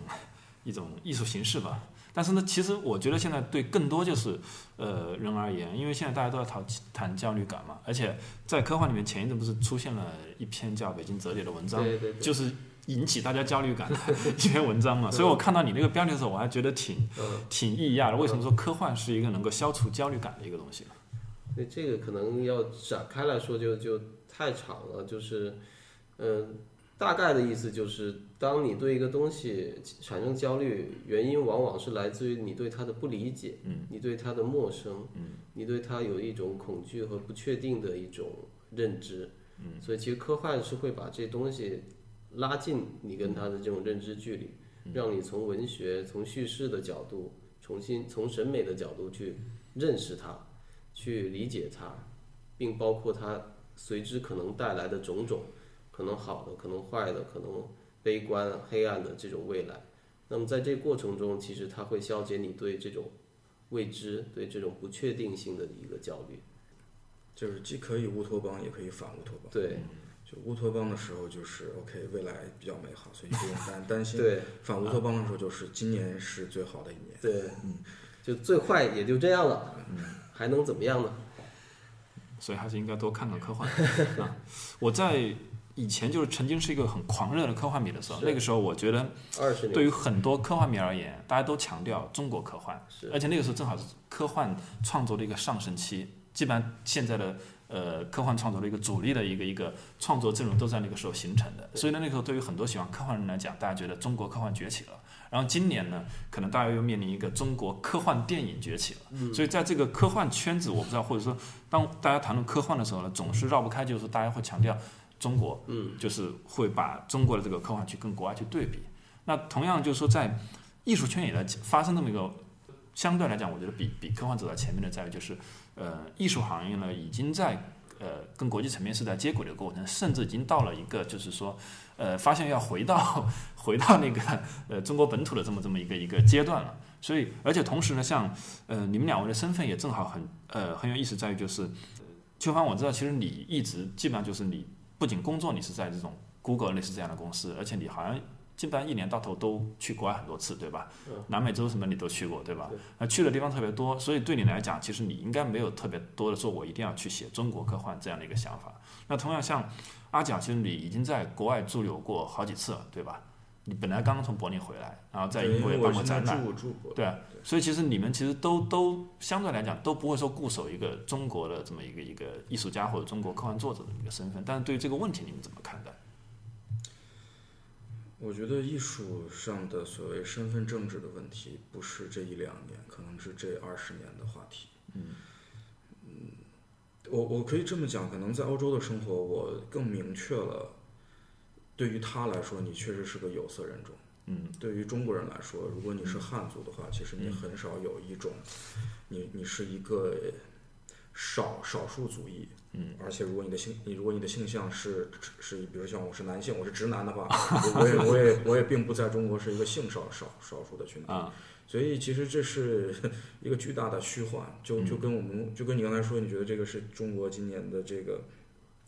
艺术形式吧。但是呢，其实我觉得现在对更多就是人而言，因为现在大家都在谈焦虑感嘛，而且在科幻里面前一阵不是出现了一篇叫《北京折叠》的文章，对，就是引起大家焦虑感的一篇文章嘛。所以我看到你那个标题的时候，我还觉得挺异样的。为什么说科幻是一个能够消除焦虑感的一个东西呢？对，这个可能要展开来说就太长了，就是大概的意思就是，当你对一个东西产生焦虑，原因往往是来自于你对它的不理解，你对它的陌生，你对它有一种恐惧和不确定的一种认知，所以其实科幻是会把这东西拉近你跟它的这种认知距离，让你从文学、从叙事的角度，从审美的角度去认识它，去理解它，并包括它随之可能带来的种种。可能好的，可能坏的，可能悲观黑暗的这种未来。那么在这过程中，其实它会消解你对这种未知、对这种不确定性的一个焦虑。就是既可以乌托邦，也可以反乌托邦。对，就乌托邦的时候就是 OK 未来比较美好，所以不用担心对，反乌托邦的时候就是今年是最好的一年，对，就最坏也就这样了，还能怎么样呢？所以还是应该多看看科幻啊！我在以前就是曾经是一个很狂热的科幻迷的时候，那个时候我觉得对于很多科幻迷而言，大家都强调中国科幻，而且那个时候正好是科幻创作的一个上升期，基本上现在的科幻创作的一个主力的一个创作阵容都在那个时候形成的，所以呢那个时候对于很多喜欢科幻人来讲，大家觉得中国科幻崛起了。然后今年呢，可能大家又面临一个中国科幻电影崛起了，所以在这个科幻圈子，我不知道，或者说当大家谈论科幻的时候呢，总是绕不开，就是大家会强调中国，就是会把中国的这个科幻去跟国外去对比。那同样就是说，在艺术圈也来发生这么一个，相对来讲，我觉得比科幻走在前面的在于就是，艺术行业呢已经在跟国际层面是在接轨的过程，甚至已经到了一个就是说，发现要回到那个中国本土的这么一个阶段了。所以，而且同时呢，像你们两位的身份也正好很有意思，在于就是，秋帆，我知道其实你一直基本上就是你不仅工作你是在这种 Google 类似这样的公司，而且你好像基本上一年到头都去国外很多次，对吧？南美洲什么你都去过，对吧？去的地方特别多，所以对你来讲，其实你应该没有特别多的说我一定要去写中国科幻这样的一个想法。那同样像阿角，其实你已经在国外驻留过好几次了，对吧？你本来刚刚从柏林回来，然后在英国也办过展览，对啊，所以其实你们其实都相对来讲都不会说固守一个中国的这么一个艺术家或者中国科幻作者的一个身份，但是对于这个问题你们怎么看待？我觉得艺术上的所谓身份政治的问题，不是这一两年，可能是这20年的话题。我可以这么讲，可能在欧洲的生活，我更明确了。对于他来说，你确实是个有色人种。对于中国人来说，如果你是汉族的话，其实你很少有一种，你是一个少数族裔。而且如果你的性向是，比如像我是男性，我是直男的话，我也并不在中国是一个性少数的群体。所以其实这是一个巨大的虚幻，就跟你刚才说，你觉得这个是中国今年的这个。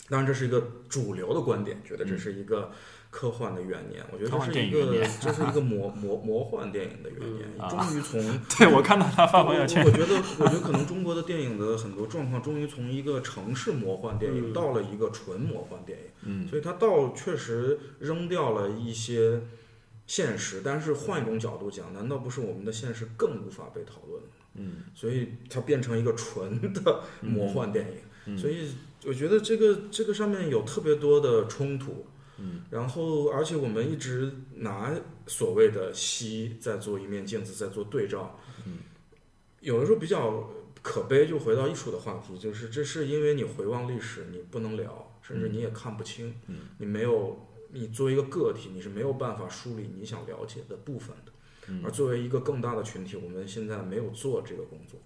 当然这是一个主流的观点，觉得这是一个科幻的元年，我觉得这是一个魔幻电影的元年，终于从对我看到他发朋友圈，我觉得可能中国的电影的很多状况终于从一个城市魔幻电影到了一个纯魔幻电影，所以它确实扔掉了一些现实，但是换一种角度讲，难道不是我们的现实更无法被讨论了？所以它变成一个纯的魔幻电影，所以我觉得这个上面有特别多的冲突，然后而且我们一直拿所谓的西在做一面镜子，在做对照，有的时候比较可悲，就回到艺术的话题，就是这是因为你回望历史，你不能聊，甚至你也看不清，你作为一个个体，你是没有办法梳理你想了解的部分的，而作为一个更大的群体，我们现在没有做这个工作。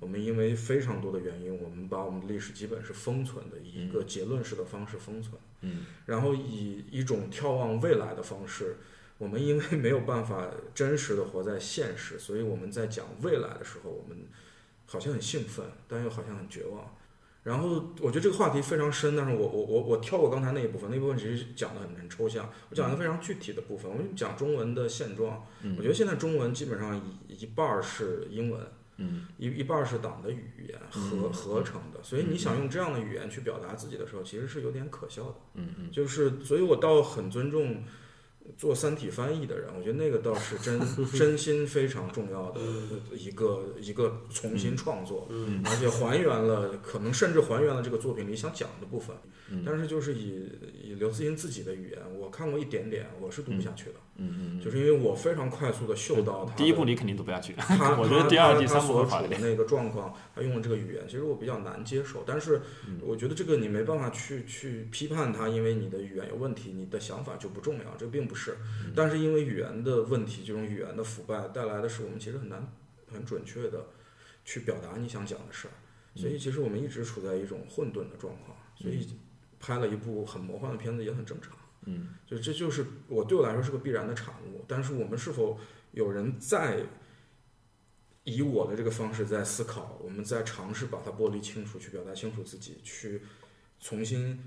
我们因为非常多的原因，我们把我们的历史基本是封存的，以一个结论式的方式封存，然后以一种眺望未来的方式，我们因为没有办法真实的活在现实，所以我们在讲未来的时候，我们好像很兴奋，但又好像很绝望。然后我觉得这个话题非常深，但是我跳过刚才那一部分其实讲的很抽象，我讲的非常具体的部分，我们讲中文的现状，我觉得现在中文基本上一半是英文，一半是党的语言合成的，所以你想用这样的语言去表达自己的时候，其实是有点可笑的。就是所以我倒很尊重做三体翻译的人，我觉得那个倒是真心非常重要的一个重新创作，而且还原了，可能甚至还原了这个作品里想讲的部分，但是就是以刘慈欣自己的语言，我看过一点点，我是读不下去的，就是因为我非常快速的嗅到他第一部你肯定读不下去，我觉得第二、第三部他所处的那个状况，他用了这个语言，其实我比较难接受，但是我觉得这个你没办法去批判他，因为你的语言有问题，你的想法就不重要，这并不是，但是因为语言的问题，这种语言的腐败带来的是我们其实很准确的去表达你想讲的事儿，所以其实我们一直处在一种混沌的状况，所以拍了一部很魔幻的片子也很正常，就这就是对我来说是个必然的产物，但是我们是否有人在以我的这个方式在思考，我们在尝试把它剥离清楚，去表达清楚自己，去重新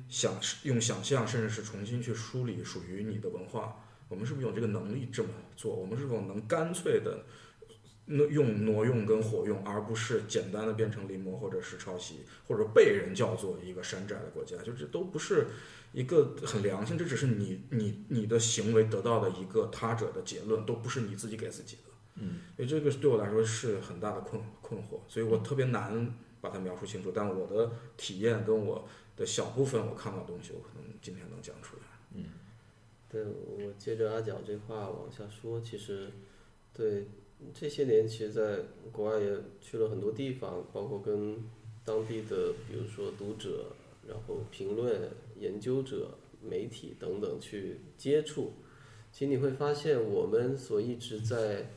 用想象，甚至是重新去梳理属于你的文化，我们是不是有这个能力这么做？我们是否能干脆的用挪用跟活用，而不是简单的变成临摹或者是抄袭，或者被人叫做一个山寨的国家？就这都不是一个很良性，这只是你的行为得到的一个他者的结论，都不是你自己给自己的。嗯，所以这个对我来说是很大的困惑，所以我特别难把它描述清楚。但我的体验跟我的小部分我看到的东西，我可能今天能讲出来。嗯，对，我接着阿角这话往下说，其实对。这些年其实在国外也去了很多地方，包括跟当地的比如说读者，然后评论、研究者、媒体等等去接触，其实你会发现我们所一直在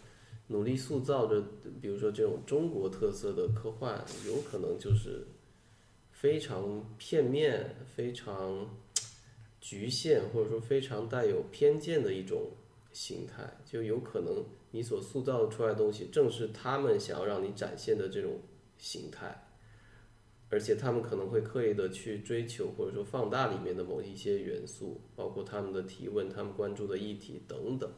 努力塑造着比如说这种中国特色的科幻，有可能就是非常片面、非常局限，或者说非常带有偏见的一种形态，就有可能你所塑造出来的东西正是他们想要让你展现的这种形态，而且他们可能会刻意的去追求或者说放大里面的某一些元素，包括他们的提问、他们关注的议题等等。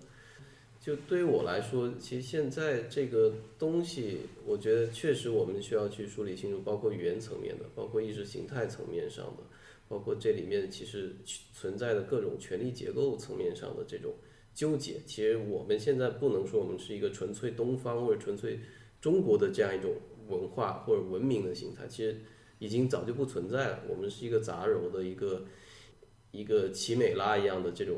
就对于我来说，其实现在这个东西我觉得确实我们需要去梳理清楚，包括语言层面的，包括意识形态层面上的，包括这里面其实存在的各种权力结构层面上的这种纠结。其实我们现在不能说我们是一个纯粹东方或者纯粹中国的这样一种文化或者文明的形态，其实已经早就不存在了。我们是一个杂糅的一个奇美拉一样的这种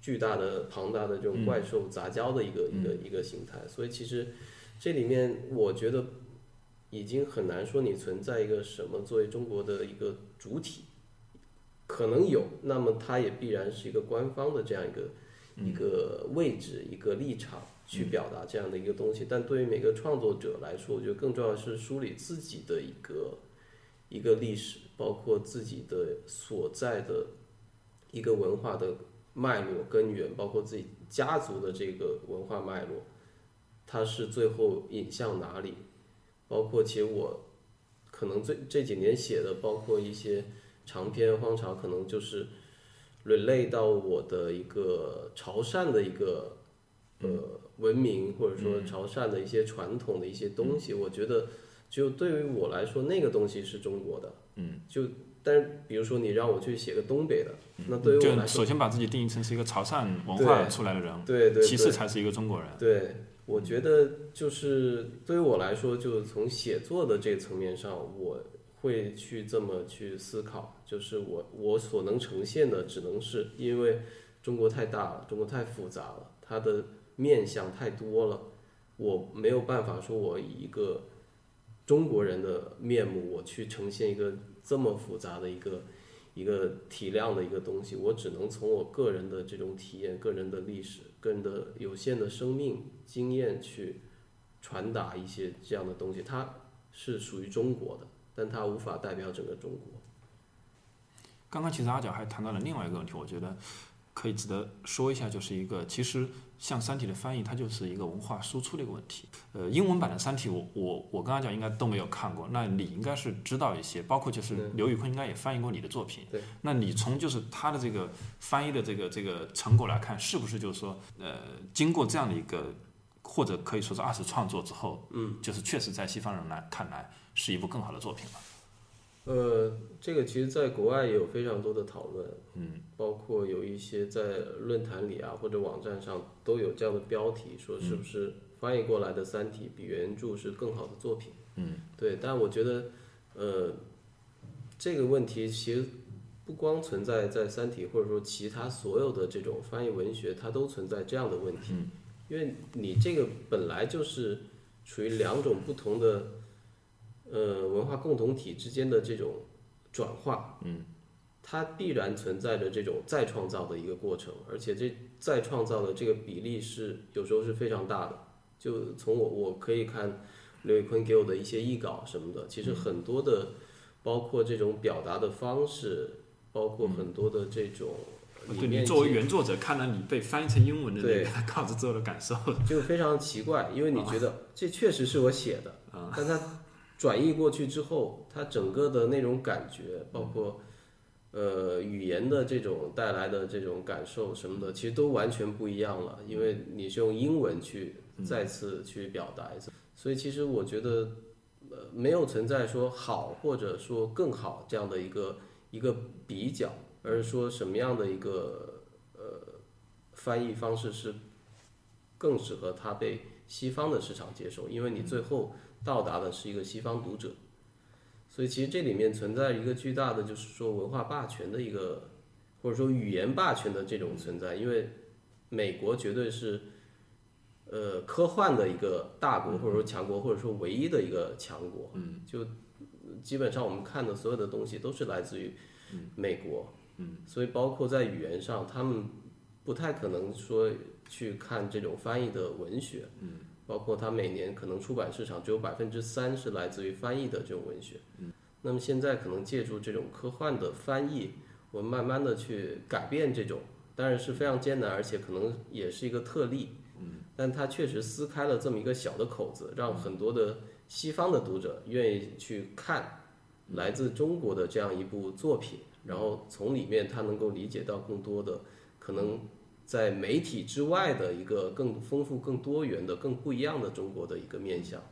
巨大的庞大的这种怪兽杂交的一个形态。所以其实这里面我觉得已经很难说你存在一个什么作为中国的一个主体，可能有，那么它也必然是一个官方的这样一个位置、一个立场去表达这样的一个东西。但对于每个创作者来说，我觉得更重要的是梳理自己的一个历史，包括自己的所在的一个文化的脉络根源，包括自己家族的这个文化脉络，它是最后引向哪里。包括其实我可能这几年写的，包括一些长篇荒潮，可能就是relate 到我的一个潮汕的一个文明，或者说潮汕的一些传统的一些东西。我觉得就对于我来说那个东西是中国的，就但是比如说你让我去写个东北的，那对于我来说就首先把自己定义成是一个潮汕文化出来的人，对，其次才是一个中国人。对，我觉得就是对于我来说，就从写作的这个层面上，我会去这么去思考，就是我所能呈现的只能是，因为中国太大了，中国太复杂了，它的面向太多了，我没有办法说我以一个中国人的面目我去呈现一个这么复杂的一个体量的一个东西。我只能从我个人的这种体验、个人的历史、个人的有限的生命经验去传达一些这样的东西，它是属于中国的，但它无法代表整个中国。刚刚其实阿角还谈到了另外一个问题，我觉得可以值得说一下，就是一个其实像《三体》的翻译，它就是一个文化输出的一个问题。英文版的《三体》我跟阿角应该都没有看过，那你应该是知道一些，包括就是刘宇昆应该也翻译过你的作品。对，那你从就是他的这个翻译的这个成果来看，是不是就是说经过这样的一个或者可以说是二次创作之后，就是确实在西方人来看来是一部更好的作品了。这个其实在国外也有非常多的讨论，包括有一些在论坛里啊或者网站上都有这样的标题，说是不是翻译过来的《三体》比原著是更好的作品。对，但我觉得这个问题其实不光存在在《三体》，或者说其他所有的这种翻译文学，它都存在这样的问题。因为你这个本来就是处于两种不同的文化共同体之间的这种转化，它必然存在着这种再创造的一个过程，而且这再创造的这个比例是有时候是非常大的。就从我可以看刘宇昆给我的一些译稿什么的，其实很多的，包括这种表达的方式，包括很多的这种。对，你作为原作者看到你被翻译成英文的那个稿子之后的感受，就非常奇怪，因为你觉得这确实是我写的，但它转译过去之后，它整个的那种感觉，包括语言的这种带来的这种感受什么的，其实都完全不一样了，因为你是用英文去再次去表达一次，所以其实我觉得没有存在说好或者说更好这样的一个比较，而是说什么样的一个翻译方式是更适合它被西方的市场接受，因为你最后到达的是一个西方读者。所以其实这里面存在一个巨大的就是说文化霸权的一个，或者说语言霸权的这种存在，因为美国绝对是科幻的一个大国，或者说强国，或者说唯一的一个强国，就基本上我们看的所有的东西都是来自于美国，所以包括在语言上他们不太可能说去看这种翻译的文学，包括他每年可能出版市场只有3%是来自于翻译的这种文学。那么现在可能借助这种科幻的翻译，我们慢慢的去改变这种，当然是非常艰难，而且可能也是一个特例，但它确实撕开了这么一个小的口子，让很多的西方的读者愿意去看来自中国的这样一部作品，然后从里面他能够理解到更多的可能在媒体之外的一个更丰富、更多元的、更不一样的中国的一个面向。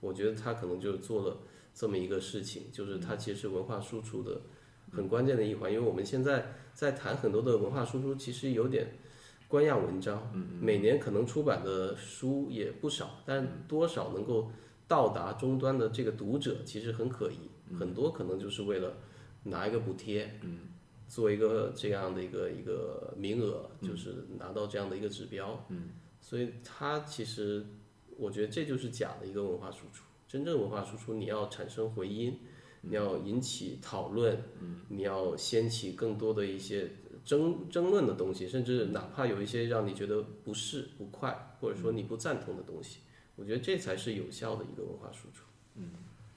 我觉得他可能就做了这么一个事情，就是它其实是文化输出的很关键的一环，因为我们现在在谈很多的文化输出其实有点官样文章，每年可能出版的书也不少，但多少能够到达终端的这个读者其实很可疑，很多可能就是为了拿一个补贴，做一个这样的一个名额，就是拿到这样的一个指标，所以它其实我觉得这就是假的一个文化输出。真正文化输出你要产生回音，你要引起讨论，你要掀起更多的一些争论的东西，甚至哪怕有一些让你觉得不适不快或者说你不赞同的东西，我觉得这才是有效的一个文化输出。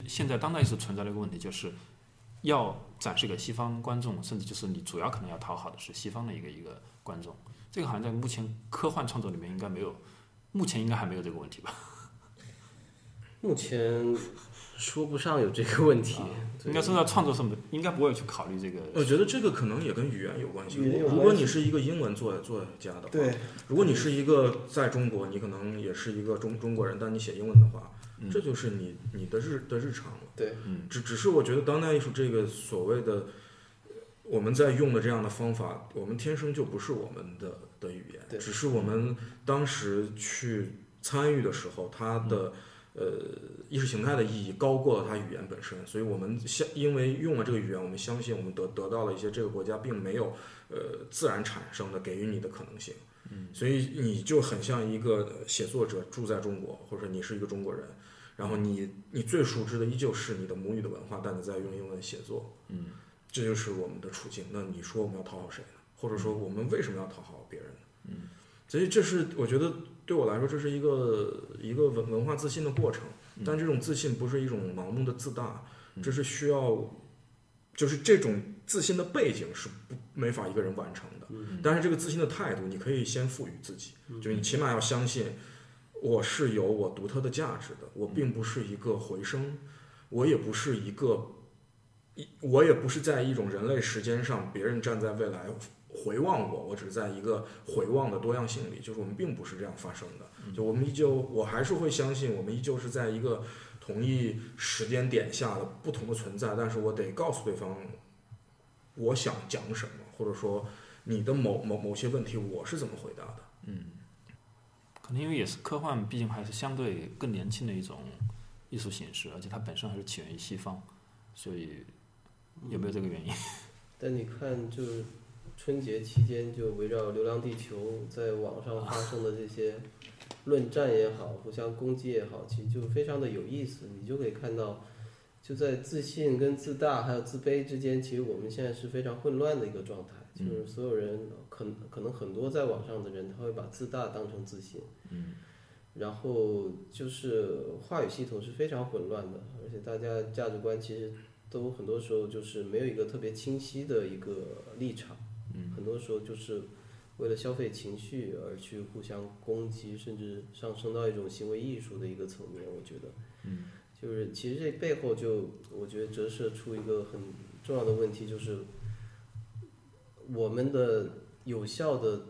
现在当代艺术存在的一个问题就是要展示给西方观众，甚至就是你主要可能要讨好的是西方的一个观众，这个好像在目前科幻创作里面应该没有，目前应该还没有这个问题吧？目前说不上有这个问题，应该说到创作上应该不会去考虑这个。我觉得这个可能也跟语言有关系。如果你是一个英文作家的话，对，如果你是一个在中国，你可能也是一个中国人，但你写英文的话，这就是你的日常了。对，只是我觉得当代艺术这个所谓的我们在用的这样的方法，我们天生就不是我们的语言，只是我们当时去参与的时候，它的意识形态的意义高过它语言本身，所以我们因为用了这个语言，我们相信我们得到了一些这个国家并没有自然产生的给予你的可能性，所以你就很像一个写作者住在中国，或者你是一个中国人，然后你最熟知的依旧是你的母语的文化，但你在用英文写作，这就是我们的处境。那你说我们要讨好谁呢？或者说我们为什么要讨好别人呢？所以这是我觉得对我来说这是一个文化自信的过程，但这种自信不是一种盲目的自大，这是需要，就是这种自信的背景是没法一个人完成的，但是这个自信的态度你可以先赋予自己，就你起码要相信我是有我独特的价值的，我并不是一个回声，我也不是在一种人类时间上别人站在未来回望我只是在一个回望的多样性里，就是我们并不是这样发生的，就我还是会相信我们依旧是在一个同一时间点下的不同的存在，但是我得告诉对方我想讲什么，或者说你的某些问题我是怎么回答的。可能因为也是科幻毕竟还是相对更年轻的一种艺术形式，而且它本身还是起源于西方，所以有没有这个原因？但你看就是春节期间就围绕《流浪地球》在网上发生的这些论战也好，互相攻击也好，其实就非常的有意思。你就可以看到，就在自信跟自大还有自卑之间，其实我们现在是非常混乱的一个状态。就是所有人可能很多在网上的人，他会把自大当成自信，然后就是话语系统是非常混乱的，而且大家价值观其实都很多时候就是没有一个特别清晰的一个立场。很多时候就是为了消费情绪而去互相攻击，甚至上升到一种行为艺术的一个层面。我觉得，就是其实这背后就我觉得折射出一个很重要的问题，就是我们的有效的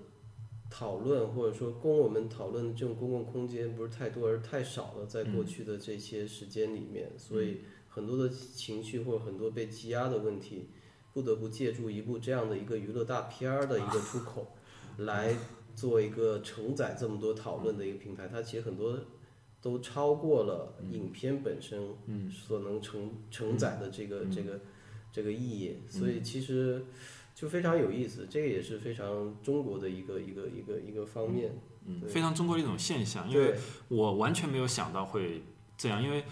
讨论或者说供我们讨论的这种公共空间不是太多而是太少了，在过去的这些时间里面，所以很多的情绪或者很多被积压的问题不得不借助一部这样的一个娱乐大片的一个出口来做一个承载这么多讨论的一个平台，它其实很多都超过了影片本身所能承载的这个意义，所以其实就非常有意思，这个也是非常中国的一个方面，非常中国的一种现象，因为我完全没有想到会这样，因为《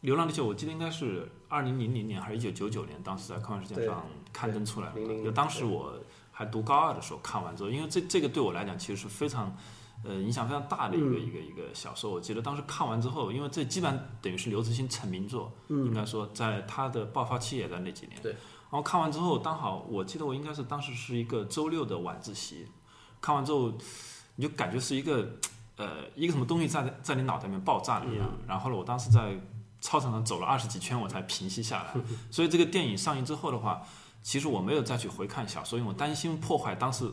流浪地球》我记得应该是2000年还是1999年，当时在科幻世界上刊登出来了，就当时我还读高二的时候看完之后，因为这个对我来讲其实是非常影响非常大的一个小说，我记得当时看完之后，因为这基本上等于是刘慈欣成名作，应该说在他的爆发期也在那几年。对，然后看完之后，刚好我记得我应该是当时是一个周六的晚自习，看完之后你就感觉是一个什么东西在你脑袋里面爆炸了一样，然后我当时在操场上走了20几圈我才平息下来，所以这个电影上映之后的话，其实我没有再去回看小说，因为我担心破坏当时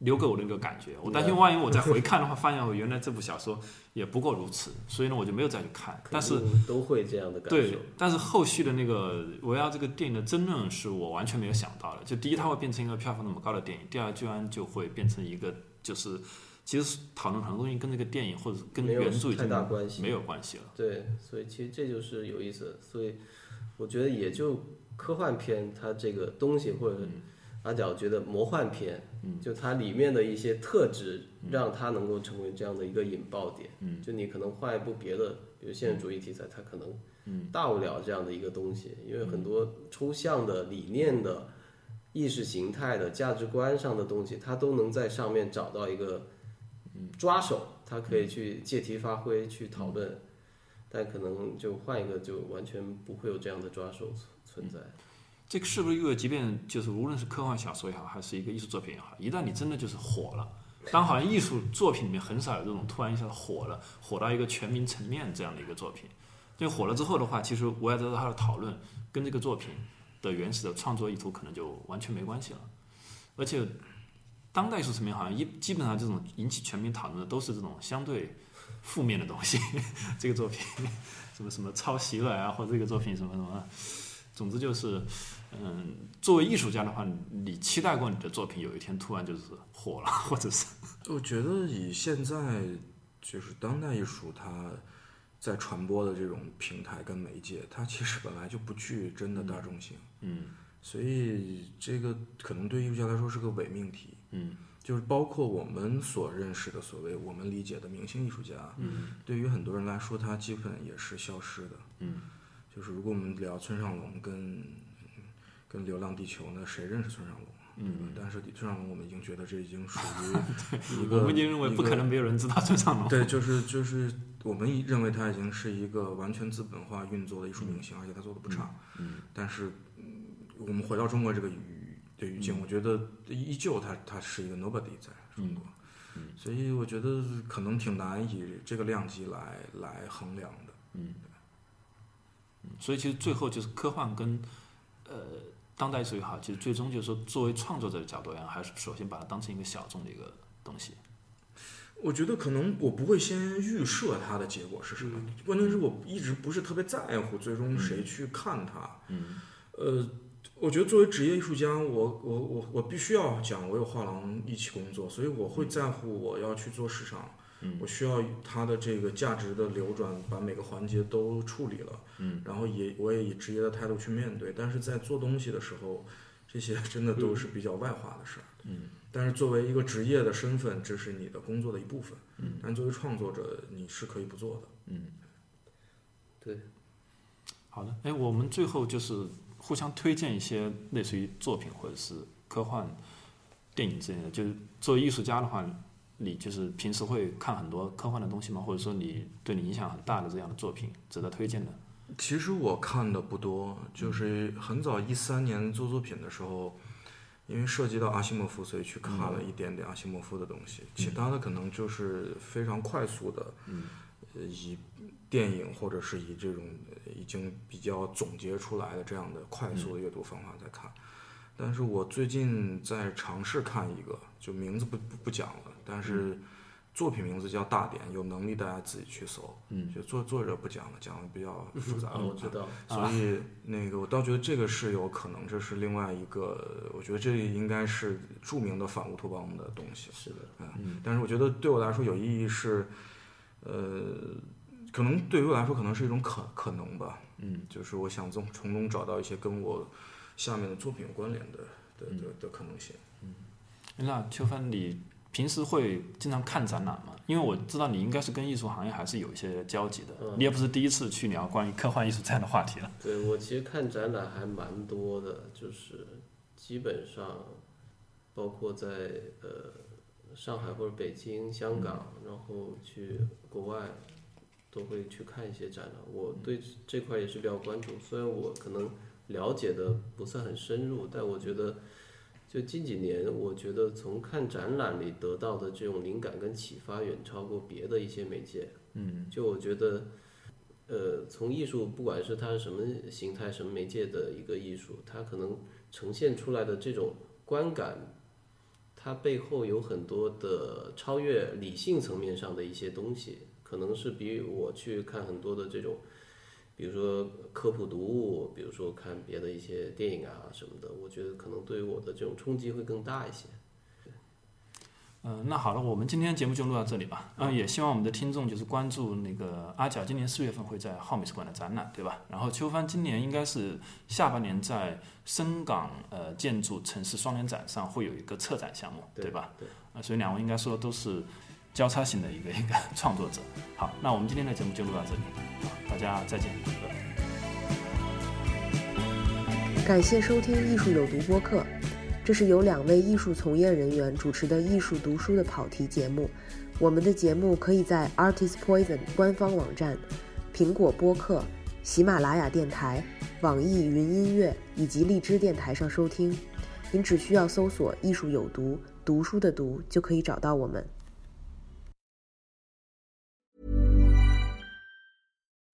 留给我的一个感觉，我担心万一我再回看的话，发现我原来这部小说也不过如此，所以呢我就没有再去看。但是都会这样的感受。对，但是后续的那个围绕这个电影的争论是我完全没有想到的。就第一，它会变成一个票房那么高的电影；第二，居然就会变成一个就是其实讨论很多东西跟这个电影或者跟原著已经没有关系了。对，所以其实这就是有意思。所以我觉得也就科幻片它这个东西或者阿角觉得魔幻片，就它里面的一些特质让它能够成为这样的一个引爆点，就你可能换一部别的比如现实主义题材它可能大不了这样的一个东西，因为很多抽象的理念的意识形态的价值观上的东西它都能在上面找到一个抓手，它可以去借题发挥去讨论，但可能就换一个就完全不会有这样的抓手存在。这个是不是意味着，即便就是无论是科幻小说也好，还是一个艺术作品也好，一旦你真的就是火了，当好像艺术作品里面很少有这种突然一下火了，火到一个全民层面这样的一个作品，就火了之后的话，其实我也知道他的讨论跟这个作品的原始的创作意图可能就完全没关系了。而且当代艺术层面好像基本上这种引起全民讨论的都是这种相对负面的东西，这个作品什么什么抄袭了啊，或者这个作品什么什么。总之就是，作为艺术家的话，你期待过你的作品有一天突然就是火了，或者是？我觉得以现在就是当代艺术它在传播的这种平台跟媒介，它其实本来就不具真的大众性，所以这个可能对艺术家来说是个伪命题，就是包括我们所认识的所谓我们理解的明星艺术家，对于很多人来说，他基本也是消失的，就是如果我们聊村上龙跟流浪地球呢，谁认识村上龙？但是村上龙我们已经觉得这已经属于一个，我们已经认为不可能没有人知道村上龙。对，就是我们认为他已经是一个完全资本化运作的艺术明星，而且他做的不差。但是我们回到中国这个语境，我觉得依旧他是一个 nobody 在中国，所以我觉得可能挺难以这个量级来衡量的。所以其实最后就是科幻跟当代艺术也好，其实最终就是说作为创作者的角度也好，还是首先把它当成一个小众的一个东西。我觉得可能我不会先预设它的结果是什么，关键是我一直不是特别在乎最终谁去看它。我觉得作为职业艺术家，我必须要讲，我有画廊一起工作，所以我会在乎我要去做市场。我需要它的这个价值的流转，把每个环节都处理了，然后我也以职业的态度去面对。但是在做东西的时候，这些真的都是比较外化的事儿。但是作为一个职业的身份，这是你的工作的一部分。但作为创作者，你是可以不做的。对。好的，我们最后就是互相推荐一些类似于作品或者是科幻电影之类的。就是作为艺术家的话，你就是平时会看很多科幻的东西吗？或者说你对你影响很大的这样的作品值得推荐的？其实我看的不多，就是很早13年做作品的时候，因为涉及到阿西莫夫，所以去看了一点点阿西莫夫的东西，其他的可能就是非常快速的以电影或者是以这种已经比较总结出来的这样的快速的阅读方法在看。但是我最近在尝试看一个，就名字不讲了，但是作品名字叫《大典》，有能力大家自己去搜。嗯，就作者不讲了，讲的比较复杂。我知道。所以那个，我倒觉得这个是有可能，这是另外一个，我觉得这应该是著名的反乌托邦的东西。是的。嗯，但是我觉得对我来说有意义是，可能对于我来说可能是一种可能吧。嗯，就是我想从中找到一些跟我下面的作品有关联的可能性。嗯，那秋帆你平时会经常看展览吗？因为我知道你应该是跟艺术行业还是有一些交集的，你也不是第一次去聊关于科幻艺术这样的话题了。对，我其实看展览还蛮多的，就是基本上包括在上海或者北京、香港，然后去国外都会去看一些展览。我对这块也是比较关注，虽然我可能了解的不是很深入，但我觉得就近几年，我觉得从看展览里得到的这种灵感跟启发，远超过别的一些媒介。嗯，就我觉得，从艺术，不管是它是什么形态、什么媒介的一个艺术，它可能呈现出来的这种观感，它背后有很多的超越理性层面上的一些东西，可能是比我去看很多的这种，比如说科普读物，比如说看别的一些电影啊什么的，我觉得可能对于我的这种冲击会更大一些。那好了，我们今天节目就录到这里吧。也希望我们的听众就是关注那个阿角今年4月份会在浩美术馆的展览，对吧？然后秋帆今年应该是下半年在深港建筑城市双年展上会有一个策展项目， 对吧？对。所以两位应该说都是交叉型的一个创作者。好，那我们今天的节目就录到这里，大家再见。感谢收听《艺术有毒》播客，这是由两位艺术从业人员主持的艺术读书的跑题节目。我们的节目可以在 Artist Poison 官方网站、苹果播客、喜马拉雅电台、网易云音乐以及荔枝电台上收听。您只需要搜索“艺术有毒”，读书的读就可以找到我们。